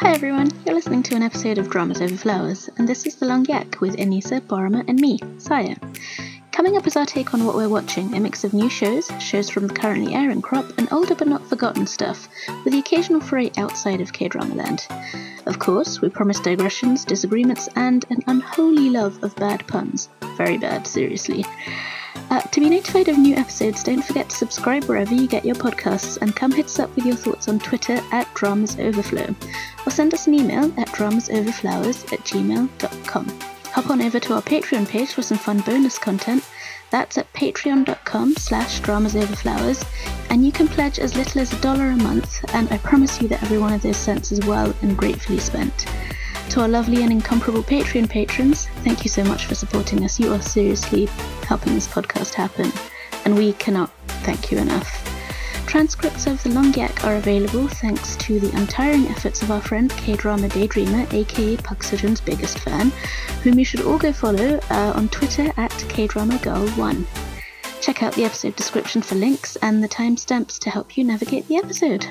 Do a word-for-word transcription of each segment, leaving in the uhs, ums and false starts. Hi everyone, you're listening to an episode of Dramas Over Flowers, and this is The Long Yak with Anisa, Borama and me, Saya. Coming up is our take on what we're watching, a mix of new shows, shows from the currently airing crop, and older but not forgotten stuff, with the occasional foray outside of K Drama land. Of course, we promise digressions, disagreements, and an unholy love of bad puns. Very bad, seriously. Uh, to be notified of new episodes, don't forget to subscribe wherever you get your podcasts, and come hit us up with your thoughts on Twitter at dramasoverflow, or send us an email at dramasoverflowers at gmail dot com. Hop on over to our Patreon page for some fun bonus content. That's at patreon dot com slash dramasoverflowers, and you can pledge as little as a dollar a month, and I promise you that every one of those cents is well and gratefully spent. To our lovely and incomparable Patreon patrons, thank you so much for supporting us. You are seriously helping this podcast happen, and we cannot thank you enough. Transcripts of The Long Yak are available thanks to the untiring efforts of our friend K Drama Daydreamer, aka Park Seo-jun's biggest fan, whom you should all go follow uh, on Twitter at K Drama Girl one. Check out the episode description for links and the timestamps to help you navigate the episode.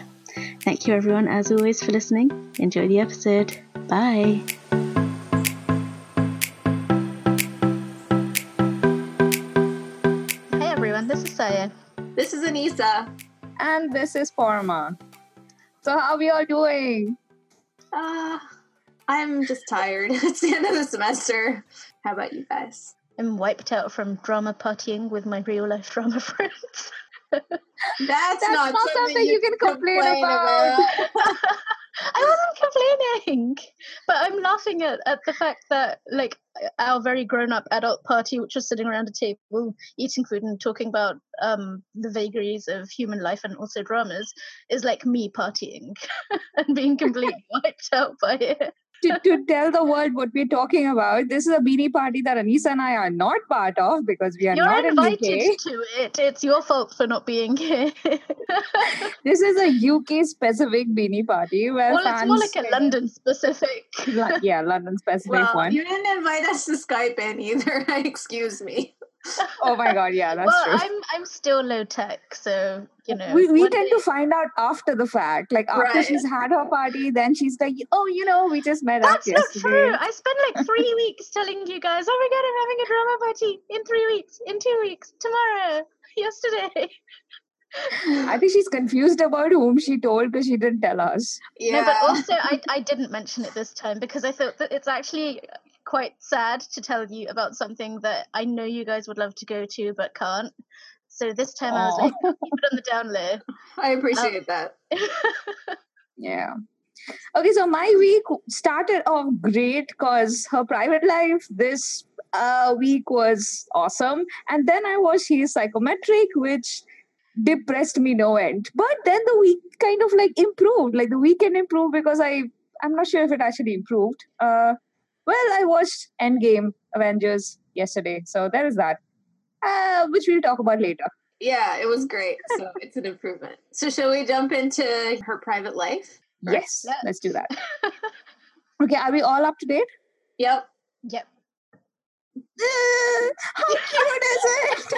Thank you everyone, as always, for listening. Enjoy the episode. Bye. Hey everyone, this is Saya. This is Anisa. And this is Borama. So how are we all doing? Uh, I'm just tired. It's the end of the semester. How about you guys? I'm wiped out from drama partying with my real life drama friends. That's, That's not, not something, something you can complain, complain about. about. I wasn't complaining, but I'm laughing at, at the fact that, like, our very grown-up adult party, which was sitting around a table eating food and talking about um, the vagaries of human life and also dramas, is like me partying and being completely wiped out by it. To, to tell the world what we're talking about, this is a beanie party that Anisa and I are not part of because we are You're not invited in the U K. To it. It's your fault for not being here. This is a U K specific beanie party. Where well, fans it's more like a London specific. Like, yeah, London specific well, one. You didn't invite us to Skype in either. Excuse me. Oh my god, yeah, that's well, true. Well, I'm I'm still low tech, so you know. We we tend day. to find out after the fact. Like after right. she's had her party, then she's like, oh, you know, we just met that's up yesterday. That's not true. I spent like three weeks telling you guys, oh my god, I'm having a drama party in three weeks, in two weeks, tomorrow, yesterday. I think she's confused about whom she told because she didn't tell us. Yeah, no, but also I I didn't mention it this time because I thought that it's actually quite sad to tell you about something that I know you guys would love to go to but can't. So this time Aww. I was like, keep it on the down low. I appreciate um, that. Yeah. Okay, so my week started off great because Her Private Life this uh, week was awesome. And then I watched She's Psychometric, which depressed me no end. But then the week kind of like improved. Like the weekend improved because I, I'm not sure if it actually improved. Uh, Well, I watched Endgame, Avengers yesterday, so there is that, uh, which we'll talk about later. Yeah, it was great, so it's an improvement. So shall we jump into Her Private Life? Yes, yes. Let's do that. Okay, are we all up to date? Yep. Yep. Uh, how cute is it?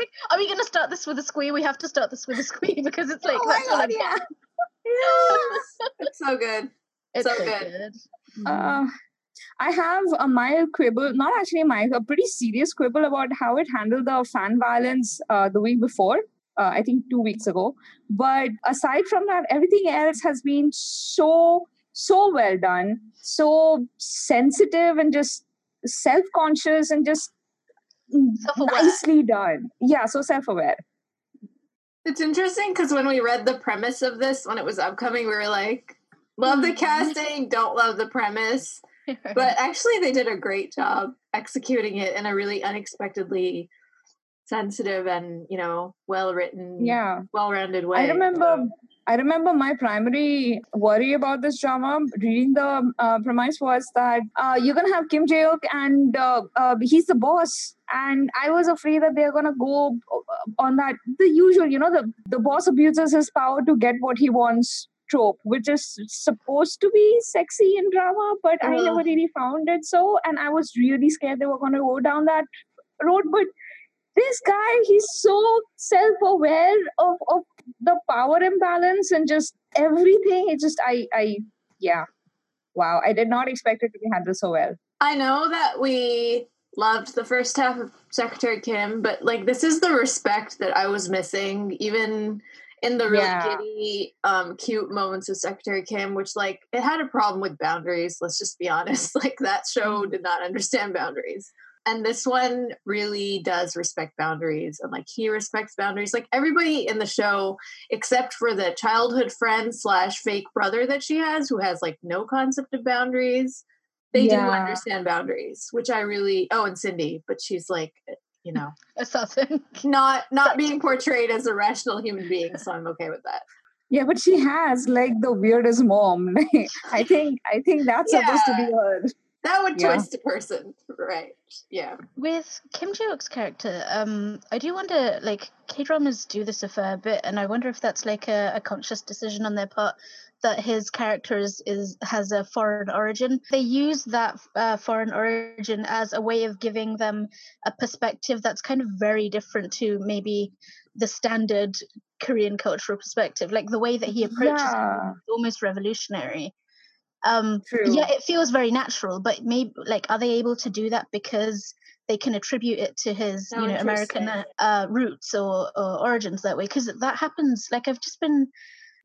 Like, are we going to start this with a squee? We have to start this with a squee because it's like... Oh my God, yeah. Yes. It's so good. It's so, so good. good. Mm. Uh, I have a mild quibble, not actually a mild, a pretty serious quibble about how it handled the fan violence uh, the week before, uh, I think two weeks ago. But aside from that, everything else has been so, so well done, so sensitive and just self-conscious and just self-aware. Nicely done. Yeah, so self-aware. It's interesting because when we read the premise of this, when it was upcoming, we were like... Love the casting, don't love the premise. But actually they did a great job executing it in a really unexpectedly sensitive and, you know, well-written, yeah. well-rounded way. I remember so. I remember my primary worry about this drama, reading the uh, premise was that uh, you're going to have Kim Jae-hyuk and uh, uh, he's the boss. And I was afraid that they're going to go on that, the usual, you know, the, the boss abuses his power to get what he wants trope, which is supposed to be sexy in drama, but uh. I never really found it so, and I was really scared they were going to go down that road. But this guy, he's so self-aware of, of the power imbalance and just everything. It just, I, I yeah. Wow. I did not expect it to be handled so well. I know that we loved the first half of Secretary Kim, but like this is the respect that I was missing, even in the really yeah. giddy, um, cute moments of Secretary Kim, which like it had a problem with boundaries. Let's just be honest. Like that show did not understand boundaries. And this one really does respect boundaries. And, like, he respects boundaries. Like, everybody in the show, except for the childhood friend slash fake brother that she has, who has, like, no concept of boundaries, they yeah. do understand boundaries, which I really... Oh, and Cindy, but she's, like, you know... Assassin. Not, not being portrayed as a rational human being, so I'm okay with that. Yeah, but she has, like, the weirdest mom. I think I think that's yeah. supposed to be her... That would yeah. twist a person, right? Yeah. With Kim Ji-wook's character, um, I do wonder, like, K-dramas do this a fair bit, and I wonder if that's, like, a, a conscious decision on their part that his character is, is has a foreign origin. They use that uh, foreign origin as a way of giving them a perspective that's kind of very different to maybe the standard Korean cultural perspective. Like, the way that he approaches yeah. it is almost revolutionary. Um, yeah, it feels very natural, but maybe like, are they able to do that because they can attribute it to his, oh, you know, American uh, roots or, or origins that way? Because that happens. Like I've just been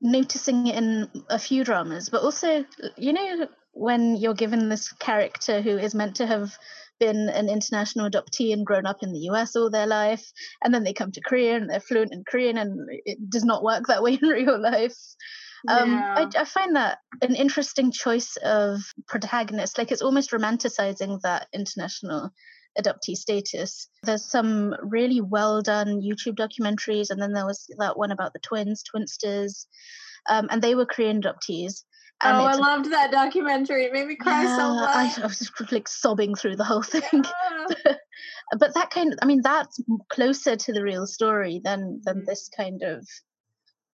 noticing it in a few dramas, but also, you know, when you're given this character who is meant to have been an international adoptee and grown up in the U S all their life, and then they come to Korea and they're fluent in Korean, and it does not work that way in real life. Um, yeah. I, I find that an interesting choice of protagonist. Like it's almost romanticizing that international adoptee status. There's some really well done YouTube documentaries, and then there was that one about the twins, Twinsters, um, and they were Korean adoptees. And oh, I loved that documentary. It made me cry yeah, so much. I, I was just like sobbing through the whole thing. Yeah. but, but that kind of, I mean, that's closer to the real story than than this kind of.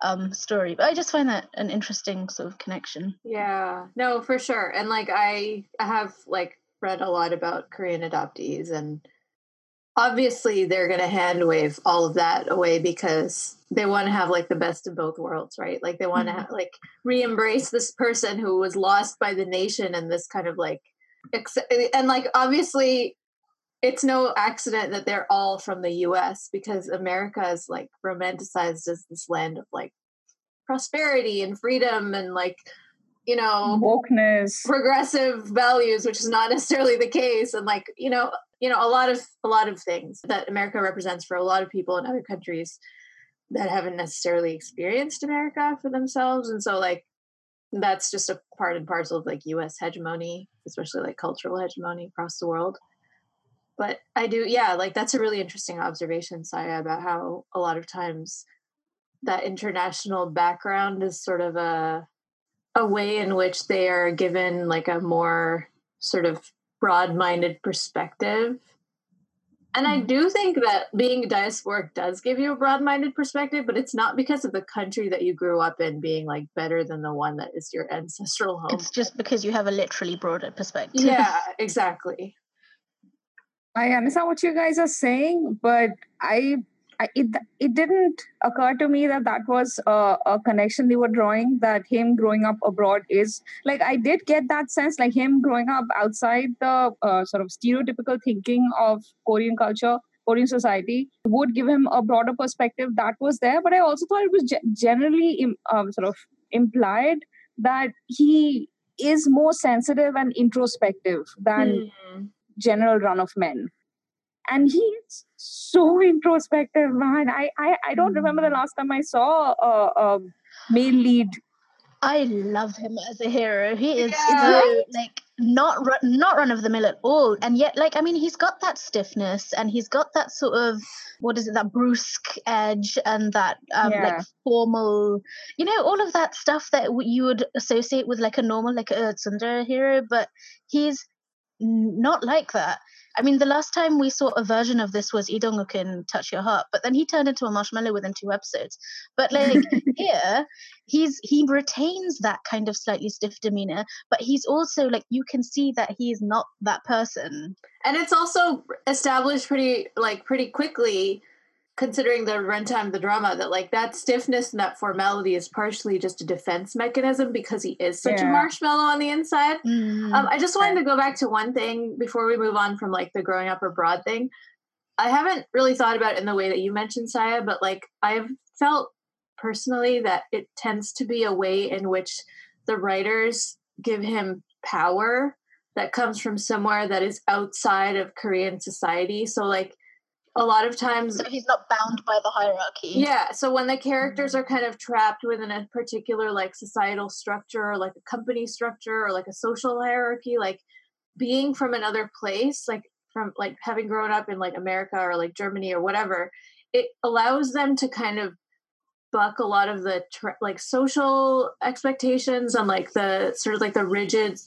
Um, story, but I just find that an interesting sort of connection. Yeah, no, for sure. And like I have like read a lot about Korean adoptees, and obviously they're going to hand wave all of that away because they want to have like the best of both worlds, right? Like they want to mm-hmm. like re-embrace this person who was lost by the nation, and this kind of like ex- and like obviously it's no accident that they're all from the U S because America is like romanticized as this land of like prosperity and freedom and like, you know, wokeness, progressive values, which is not necessarily the case. And like, you know, you know, a lot of, a lot of things that America represents for a lot of people in other countries that haven't necessarily experienced America for themselves. And so like, that's just a part and parcel of like U S hegemony, especially like cultural hegemony across the world. But I do, yeah, like that's a really interesting observation, Saya, about how a lot of times that international background is sort of a a way in which they are given like a more sort of broad-minded perspective. And I do think that being diasporic does give you a broad-minded perspective, but it's not because of the country that you grew up in being like better than the one that is your ancestral home. It's just because you have a literally broader perspective. Yeah, exactly. I understand what you guys are saying, but I, I it it didn't occur to me that that was a, a connection they were drawing, that him growing up abroad is, like, I did get that sense, like, him growing up outside the uh, sort of stereotypical thinking of Korean culture, Korean society, would give him a broader perspective that was there. But I also thought it was ge- generally im- um, sort of implied that he is more sensitive and introspective than... Mm. general run of men, and he's so introspective, man. I, I, I don't remember the last time I saw a, a male lead. I love him as a hero. He is yeah. so, like not run, not run of the mill at all, and yet like I mean he's got that stiffness and he's got that sort of what is it that brusque edge and that um, yeah. like formal, you know, all of that stuff that you would associate with like a normal like a tsundere hero, but he's not like that. I mean, the last time we saw a version of this was Lee Dong-wook in Touch Your Heart, but then he turned into a marshmallow within two episodes. But like here, he's he retains that kind of slightly stiff demeanor, but he's also like you can see that he is not that person. And it's also established pretty like pretty quickly considering the runtime of the drama, that like that stiffness and that formality is partially just a defense mechanism because he is such yeah. a marshmallow on the inside. Mm-hmm. Um, I just wanted to go back to one thing before we move on from like the growing up abroad thing. I haven't really thought about it in the way that you mentioned, Saya, but like I've felt personally that it tends to be a way in which the writers give him power that comes from somewhere that is outside of Korean society. So like a lot of times... So he's not bound by the hierarchy. Yeah. So when the characters mm-hmm. are kind of trapped within a particular like societal structure or like a company structure or like a social hierarchy, like being from another place, like from like having grown up in like America or like Germany or whatever, it allows them to kind of buck a lot of the tra- like social expectations and like the sort of like the rigid...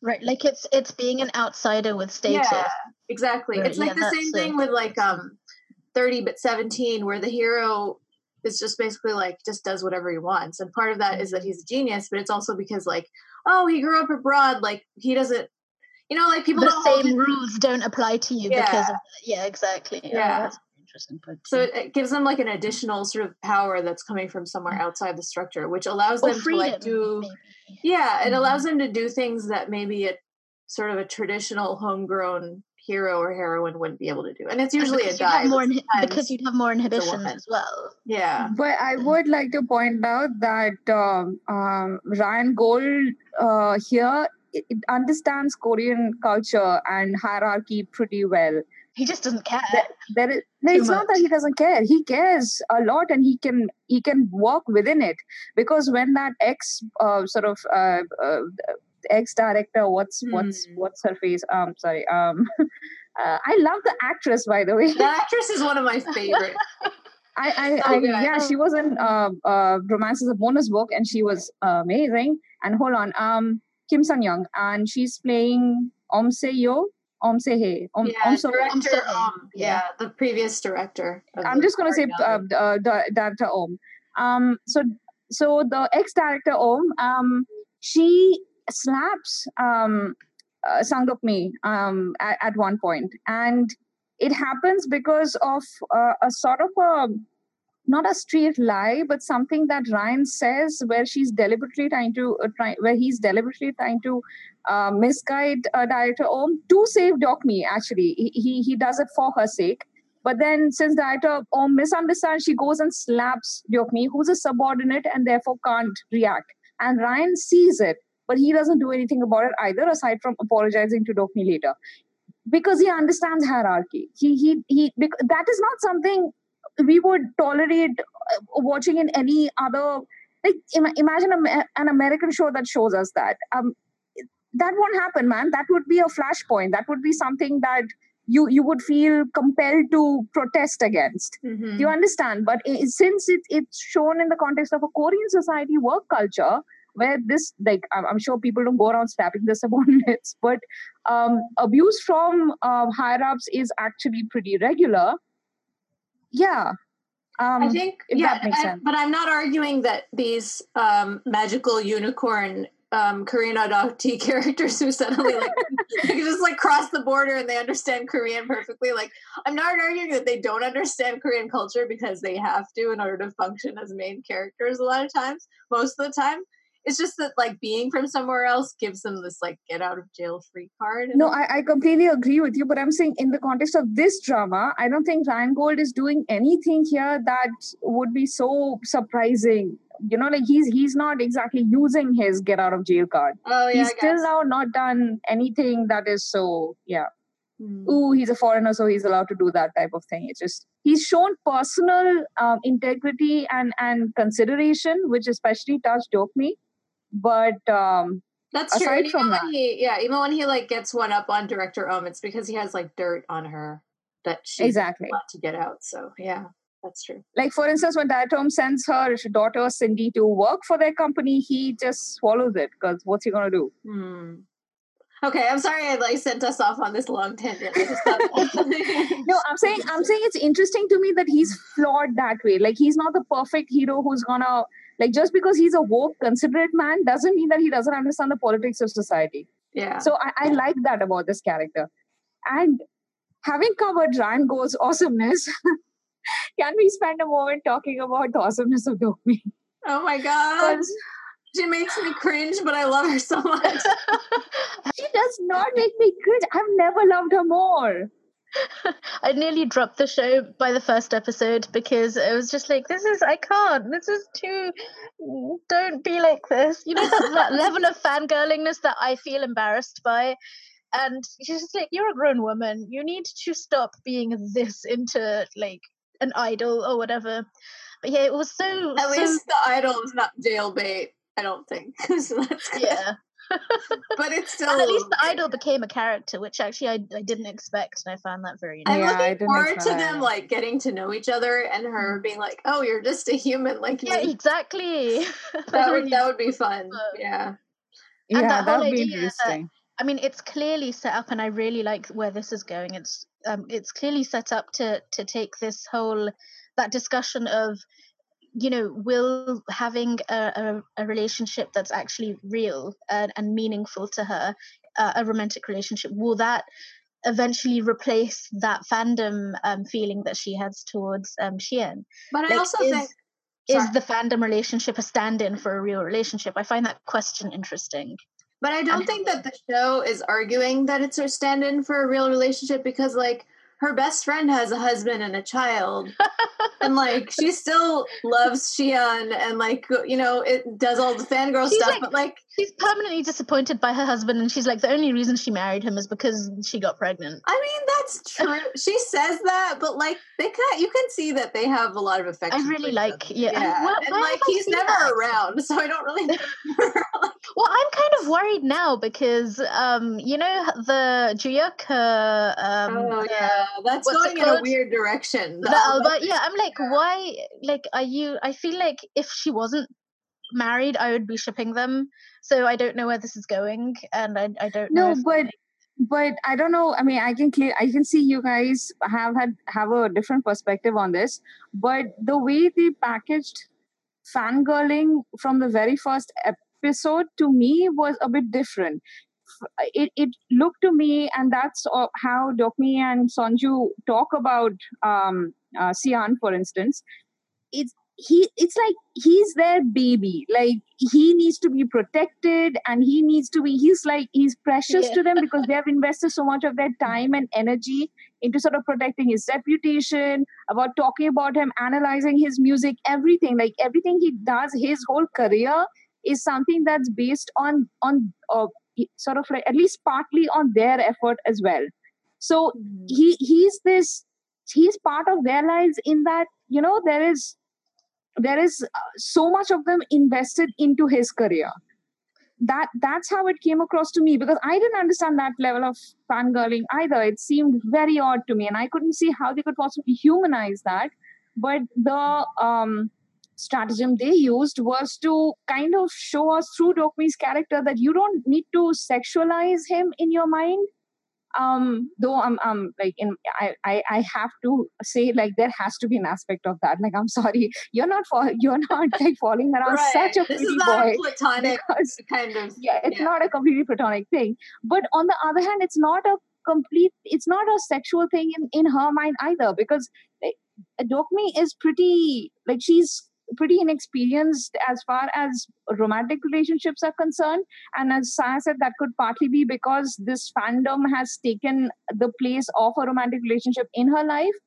Right, like it's it's being an outsider with status. Yeah, exactly. Right. It's like yeah, the same it. thing with like um, Thirty but Seventeen, where the hero is just basically like just does whatever he wants, and part of that is that he's a genius, but it's also because like oh he grew up abroad, like he doesn't, you know, like people the don't same hold rules don't apply to you yeah. because of yeah exactly yeah. yeah. That's an interesting point. So it, it gives them like an additional sort of power that's coming from somewhere outside the structure, which allows or them freedom, to like do. Maybe. Yeah, it allows them to do things that maybe a sort of a traditional homegrown hero or heroine wouldn't be able to do. And it's usually because a guy. You'd inhi- because you'd have more inhibition as well. Yeah. But I would like to point out that um, um, Ryan Gold uh, here it, it understands Korean culture and hierarchy pretty well. He just doesn't care. There, there is, no, it's much. Not that he doesn't care. He cares a lot, and he can he can walk within it. Because when that ex uh, sort of uh, uh, ex director, what's mm. what's what's her face? Um, sorry. Um, uh, I love the actress, by the way. The actress is one of my favorite. I, I, I, I yeah, she was in uh, uh, Romance is a Bonus Book, and she was amazing. And hold on, um, Kim Sun Young, and she's playing Om Se Yo. Om Se-hee. Om, yeah, Om so- director Om Om, yeah, the previous director. I'm just going to say uh, uh, director Om. Um, so, so the ex-director Om, um, she slaps um, uh, Sang-dok-mi um, at, at one point. And it happens because of uh, a sort of a, not a straight lie, but something that Ryan says where she's deliberately trying to, uh, try, where he's deliberately trying to Uh, misguide uh, director Om to save Dokmi. Actually, he, he he does it for her sake. But then, since director Om misunderstands, she goes and slaps Dokmi, who's a subordinate and therefore can't react. And Ryan sees it, but he doesn't do anything about it either, aside from apologizing to Dokmi later, because he understands hierarchy. He he he. Bec- that is not something we would tolerate uh, watching in any other. Like Im- imagine a, an American show that shows us that. Um, That won't happen, man. That would be a flashpoint. That would be something that you, you would feel compelled to protest against. Mm-hmm. Do you understand? But it, since it, it's shown in the context of a Korean society work culture, where this, like, I'm sure people don't go around slapping the subordinates, but um, abuse from uh, higher-ups is actually pretty regular. Yeah. Um, I think, if yeah, that makes I, sense. But I'm not arguing that these um, magical unicorn Um, Korean adoptee characters who suddenly like just like cross the border and they understand Korean perfectly. Like, I'm not arguing that they don't understand Korean culture, because they have to in order to function as main characters a lot of times, most of the time. It's just that like being from somewhere else gives them this like get out of jail free card. No, I, I completely agree with you, but I'm saying in the context of this drama, I don't think Ryan Gold is doing anything here that would be so surprising. You know, like he's he's not exactly using his get out of jail card. Oh, yeah, he's still now not done anything that is so, yeah. Mm. Ooh, he's a foreigner, so he's allowed to do that type of thing. It's just, he's shown personal um, integrity and, and consideration, which especially touched Dokmi. But um, that's aside true. From that. He, yeah, even when he like gets one up on director Om, it's because he has like dirt on her that she exactly wants to get out. So, yeah. That's true. Like, for instance, when Diatom sends her daughter, Cindy, to work for their company, he just swallows it, because what's he going to do? Hmm. Okay, I'm sorry I like sent us off on this long tangent. I just thought- no, I'm saying I'm saying it's interesting to me that he's flawed that way. Like, he's not the perfect hero who's going to... Like, just because he's a woke, considerate man doesn't mean that he doesn't understand the politics of society. Yeah. So I, I like that about this character. And having covered Ryan Gold's awesomeness... Can we spend a moment talking about the awesomeness of dopamine? Oh my God. She makes me cringe, but I love her so much. She does not make me cringe. I've never loved her more. I nearly dropped the show by the first episode because it was just like, this is, I can't, this is too, don't be like this. You know, that, that level of fangirlingness that I feel embarrassed by. And she's just like, you're a grown woman. You need to stop being this into like an idol or whatever. But yeah, it was so... At so... least the idol is not jailbait, I don't think. So that's good. Yeah. But it's still... And at least the bit. idol became a character, which actually I, I didn't expect, and I found that very nice. I'm yeah, looking forward to them, like, getting to know each other and her being like, oh, you're just a human like me. Yeah, exactly. That would, that would be fun. Yeah. And yeah, that, that would be interesting. That, I mean, it's clearly set up, and I really like where this is going. It's um, it's clearly set up to to take this whole... that discussion of, you know, will having a, a, a relationship that's actually real and, and meaningful to her, uh, a romantic relationship, will that eventually replace that fandom um, feeling that she has towards um, Sheehan? But like, I also is, think... Sorry. Is the fandom relationship a stand-in for a real relationship? I find that question interesting. But I don't and think that the show is arguing that it's a stand-in for a real relationship because, like, her best friend has a husband and a child and like she still loves Sheehan and like, you know, it does all the fangirl she's stuff, like, but like she's permanently disappointed by her husband and she's like, the only reason she married him is because she got pregnant. I mean, that's true. She says that, but like they can, you can see that they have a lot of affection. I really like, yeah. yeah. Well, and like he's never that? around, so I don't really know. Like, well, I'm kind of worried now because um, you know the Juyuka um oh, yeah. Uh, that's What's going in a weird direction. The Alba, yeah, I'm like, yeah. why? Like, are you? I feel like if she wasn't married, I would be shipping them. So I don't know where this is going, and I, I don't no, know. No, but I, but I don't know. I mean, I can clear, I can see you guys have had have a different perspective on this, but the way they packaged fangirling from the very first episode to me was a bit different. It it looked to me, and that's how Dokmi and Sonju talk about um, uh, Sian, for instance. It's he. It's like he's their baby. Like he needs to be protected, and he needs to be. He's like he's precious yeah. to them because they have invested so much of their time and energy into sort of protecting his reputation, about talking about him, analyzing his music, everything. Like everything he does, his whole career is something that's based on on. Uh, sort of like at least partly on their effort as well. So mm-hmm. he he's this he's part of their lives in that, you know, there is there is so much of them invested into his career. That that's how it came across to me because I didn't understand that level of fangirling either. It seemed very odd to me and I couldn't see how they could possibly humanize that. But the um stratagem they used was to kind of show us through Dokmi's character that you don't need to sexualize him in your mind. Um, though I'm, I'm like, in, I, I, I have to say, like, there has to be an aspect of that. Like, I'm sorry, you're not, fall, you're not like falling around right. such a pretty boy. This is not a platonic because, kind of. Yeah, it's yeah. not a completely platonic thing. But on the other hand, it's not a complete. It's not a sexual thing in in her mind either because like, Dokmi is pretty like she's. pretty inexperienced as far as romantic relationships are concerned. And as Saya said, that could partly be because this fandom has taken the place of a romantic relationship in her life.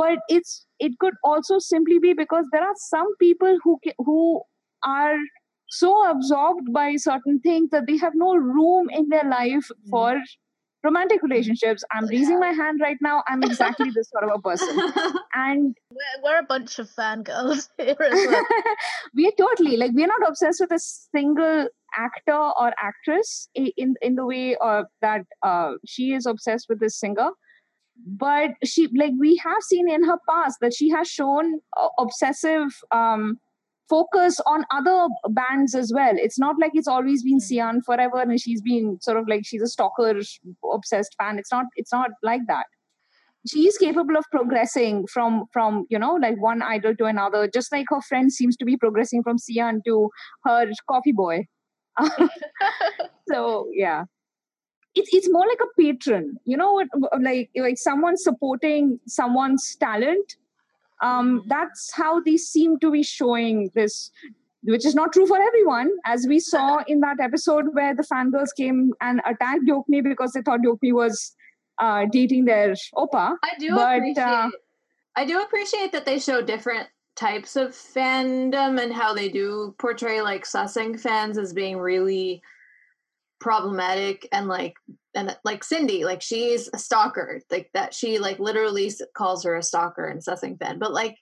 But it's it could also simply be because there are some people who who are so absorbed by certain things that they have no room in their life mm. for romantic relationships. I'm raising yeah. my hand right now. I'm exactly this sort of a person. And we're, we're a bunch of fangirls here as well. We're totally, like, we're not obsessed with a single actor or actress in, in the way uh, that uh, she is obsessed with this singer. But she, like, we have seen in her past that she has shown uh, obsessive um, focus on other bands as well. It's not like it's always been Sian forever and she's been sort of like she's a stalker obsessed fan. It's not it's not like that. She is capable of progressing from from you know like one idol to another, just like her friend seems to be progressing from Sian to her coffee boy. So yeah, it's it's more like a patron, you know, like like someone supporting someone's talent Um, that's how they seem to be showing this, which is not true for everyone, as we saw in that episode where the fangirls came and attacked Yookmi because they thought Yookmi was uh, dating their oppa. I do but, appreciate. Uh, I do appreciate that they show different types of fandom and how they do portray like Sasang fans as being really problematic and like and like Cindy, like she's a stalker, like that she like literally calls her a stalker and Sasang fan, but like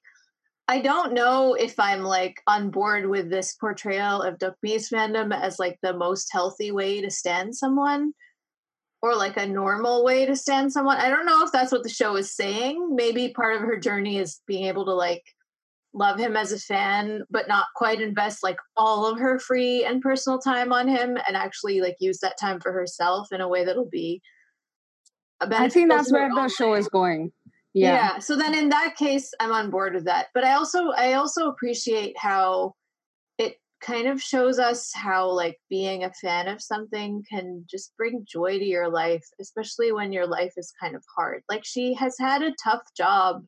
I don't know if I'm like on board with this portrayal of Deokmi's fandom as like the most healthy way to stand someone or like a normal way to stand someone. I don't know if that's what the show is saying. Maybe part of her journey is being able to like love him as a fan, but not quite invest like all of her free and personal time on him and actually like use that time for herself in a way that'll be a benefit. I think that's where the show is going. Yeah. yeah. So then in that case, I'm on board with that. But I also, I also appreciate how it kind of shows us how like being a fan of something can just bring joy to your life, especially when your life is kind of hard. Like she has had a tough job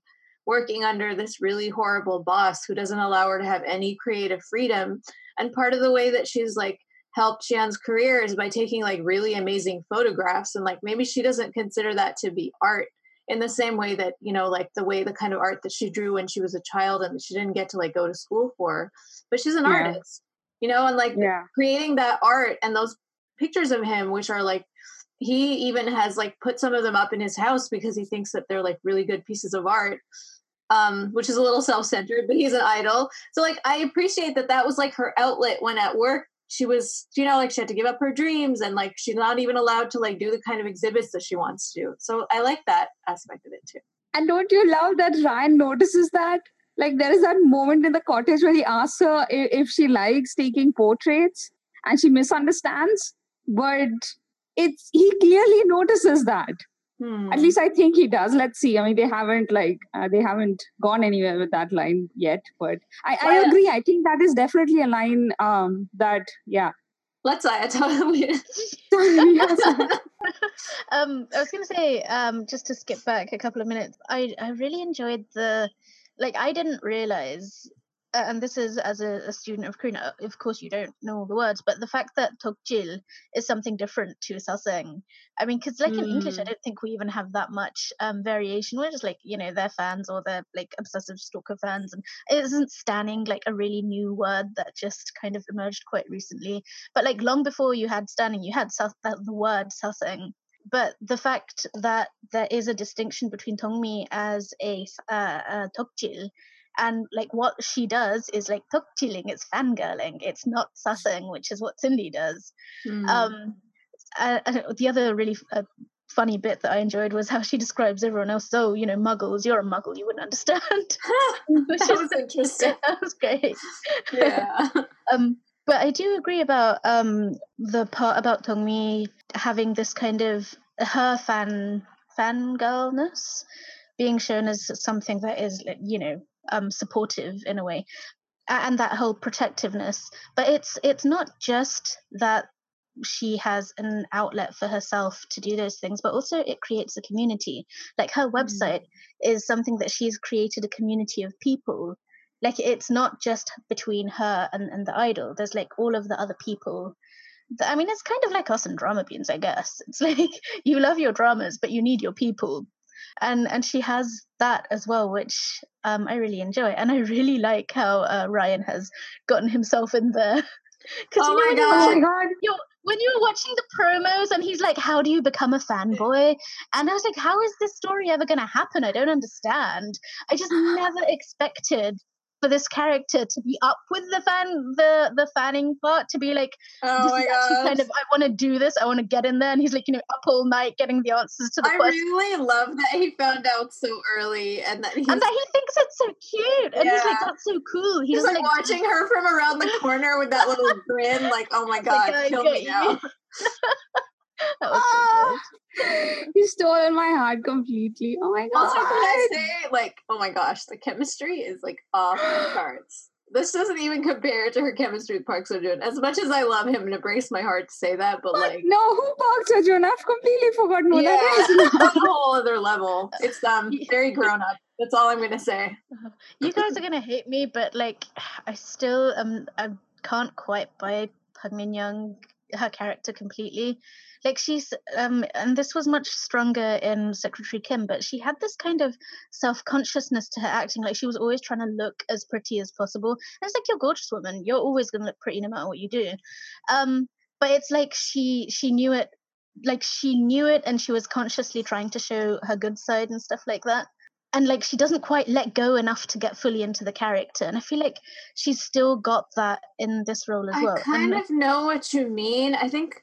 working under this really horrible boss who doesn't allow her to have any creative freedom. And part of the way that she's like helped Xian's career is by taking like really amazing photographs. And like, maybe she doesn't consider that to be art in the same way that, you know, like the way the kind of art that she drew when she was a child and she didn't get to like go to school for, but she's an yeah. artist, you know, and like yeah. creating that art and those pictures of him, which are like, he even has like put some of them up in his house because he thinks that they're like really good pieces of art. Um, which is a little self-centered, but he's an idol. So like, I appreciate that that was like her outlet when at work she was, you know, like she had to give up her dreams and like, she's not even allowed to like do the kind of exhibits that she wants to. So I like that aspect of it too. And don't you love that Ryan notices that? Like there is that moment in the cottage where he asks her if she likes taking portraits and she misunderstands, but it's, he clearly notices that. Hmm. At least I think he does. Let's see. I mean, they haven't like uh, they haven't gone anywhere with that line yet. But I, I well, agree. I think that is definitely a line um, that yeah. Let's say I totally. um, I was going to say um, just to skip back a couple of minutes. I I really enjoyed the like I didn't realize, uh, and this is as a, a student of Korean. Of course, you don't know all the words, but the fact that Tokjil is something different to Sasang. I mean, because like mm. in English, I don't think we even have that much um, variation. We're just like, you know, they're fans or they're like obsessive stalker fans. And it isn't stanning like a really new word that just kind of emerged quite recently. But like long before you had stanning, you had sus- the word sussing. But the fact that there is a distinction between Tongmi as a uh, uh, Tokjil and like what she does is like Tokjiling, it's fangirling, it's not sussing, which is what Cindy does. Mm. Um, Uh, the other really uh, funny bit that I enjoyed was how she describes everyone else. So, you know, muggles, you're a muggle, you wouldn't understand. Which that was interesting. That was great. Yeah. um, but I do agree about um, the part about Tongmi having this kind of her fan fangirlness being shown as something that is, you know, um, supportive in a way, and that whole protectiveness. But it's it's not just that she has an outlet for herself to do those things, but also it creates a community. Like her website mm-hmm. is something that she's created a community of people. Like it's not just between her and, and the idol. There's like all of the other people. That, I mean, it's kind of like us and drama beans, I guess. It's like you love your dramas, but you need your people. And and she has that as well, which um, I really enjoy. And I really like how uh, Ryan has gotten himself in there. Oh, you know, my God. Watching, oh my God! You're, when you were watching the promos and he's like, how do you become a fanboy? And I was like, how is this story ever going to happen? I don't understand. I just never expected for this character to be up with the fan, the, the fanning part, to be like, oh this my is actually gosh. kind of, I want to do this. I want to get in there. And he's like, you know, up all night getting the answers to the I question. I really love that he found out so early and that, he's, and that he thinks it's so cute. And yeah. he's like, that's so cool. He he's like, like watching her from around the corner with that little grin, like, oh my God, like, kill me now. That was oh, so good. You stole my heart completely. Oh my God. Also, can I say, like, oh my gosh, the chemistry is like off the charts. This doesn't even compare to her chemistry with Park Seo-joon. As much as I love him, and it breaks my heart to say that, but, but like... No, who Park Seo-joon? I've completely forgotten what yeah, that is. That's a whole other level. It's um very grown-up. That's all I'm going to say. You guys are going to hate me, but, like, I still um I can't quite buy Park Min-young, her character, completely. Like, she's... um, and this was much stronger in Secretary Kim, but she had this kind of self-consciousness to her acting. Like, she was always trying to look as pretty as possible. And it's like, you're a gorgeous woman. You're always going to look pretty no matter what you do. Um, but it's like she she knew it. Like, she knew it, and she was consciously trying to show her good side and stuff like that. And, like, she doesn't quite let go enough to get fully into the character. And I feel like she's still got that in this role as I well. I kind and, of know what you mean. I think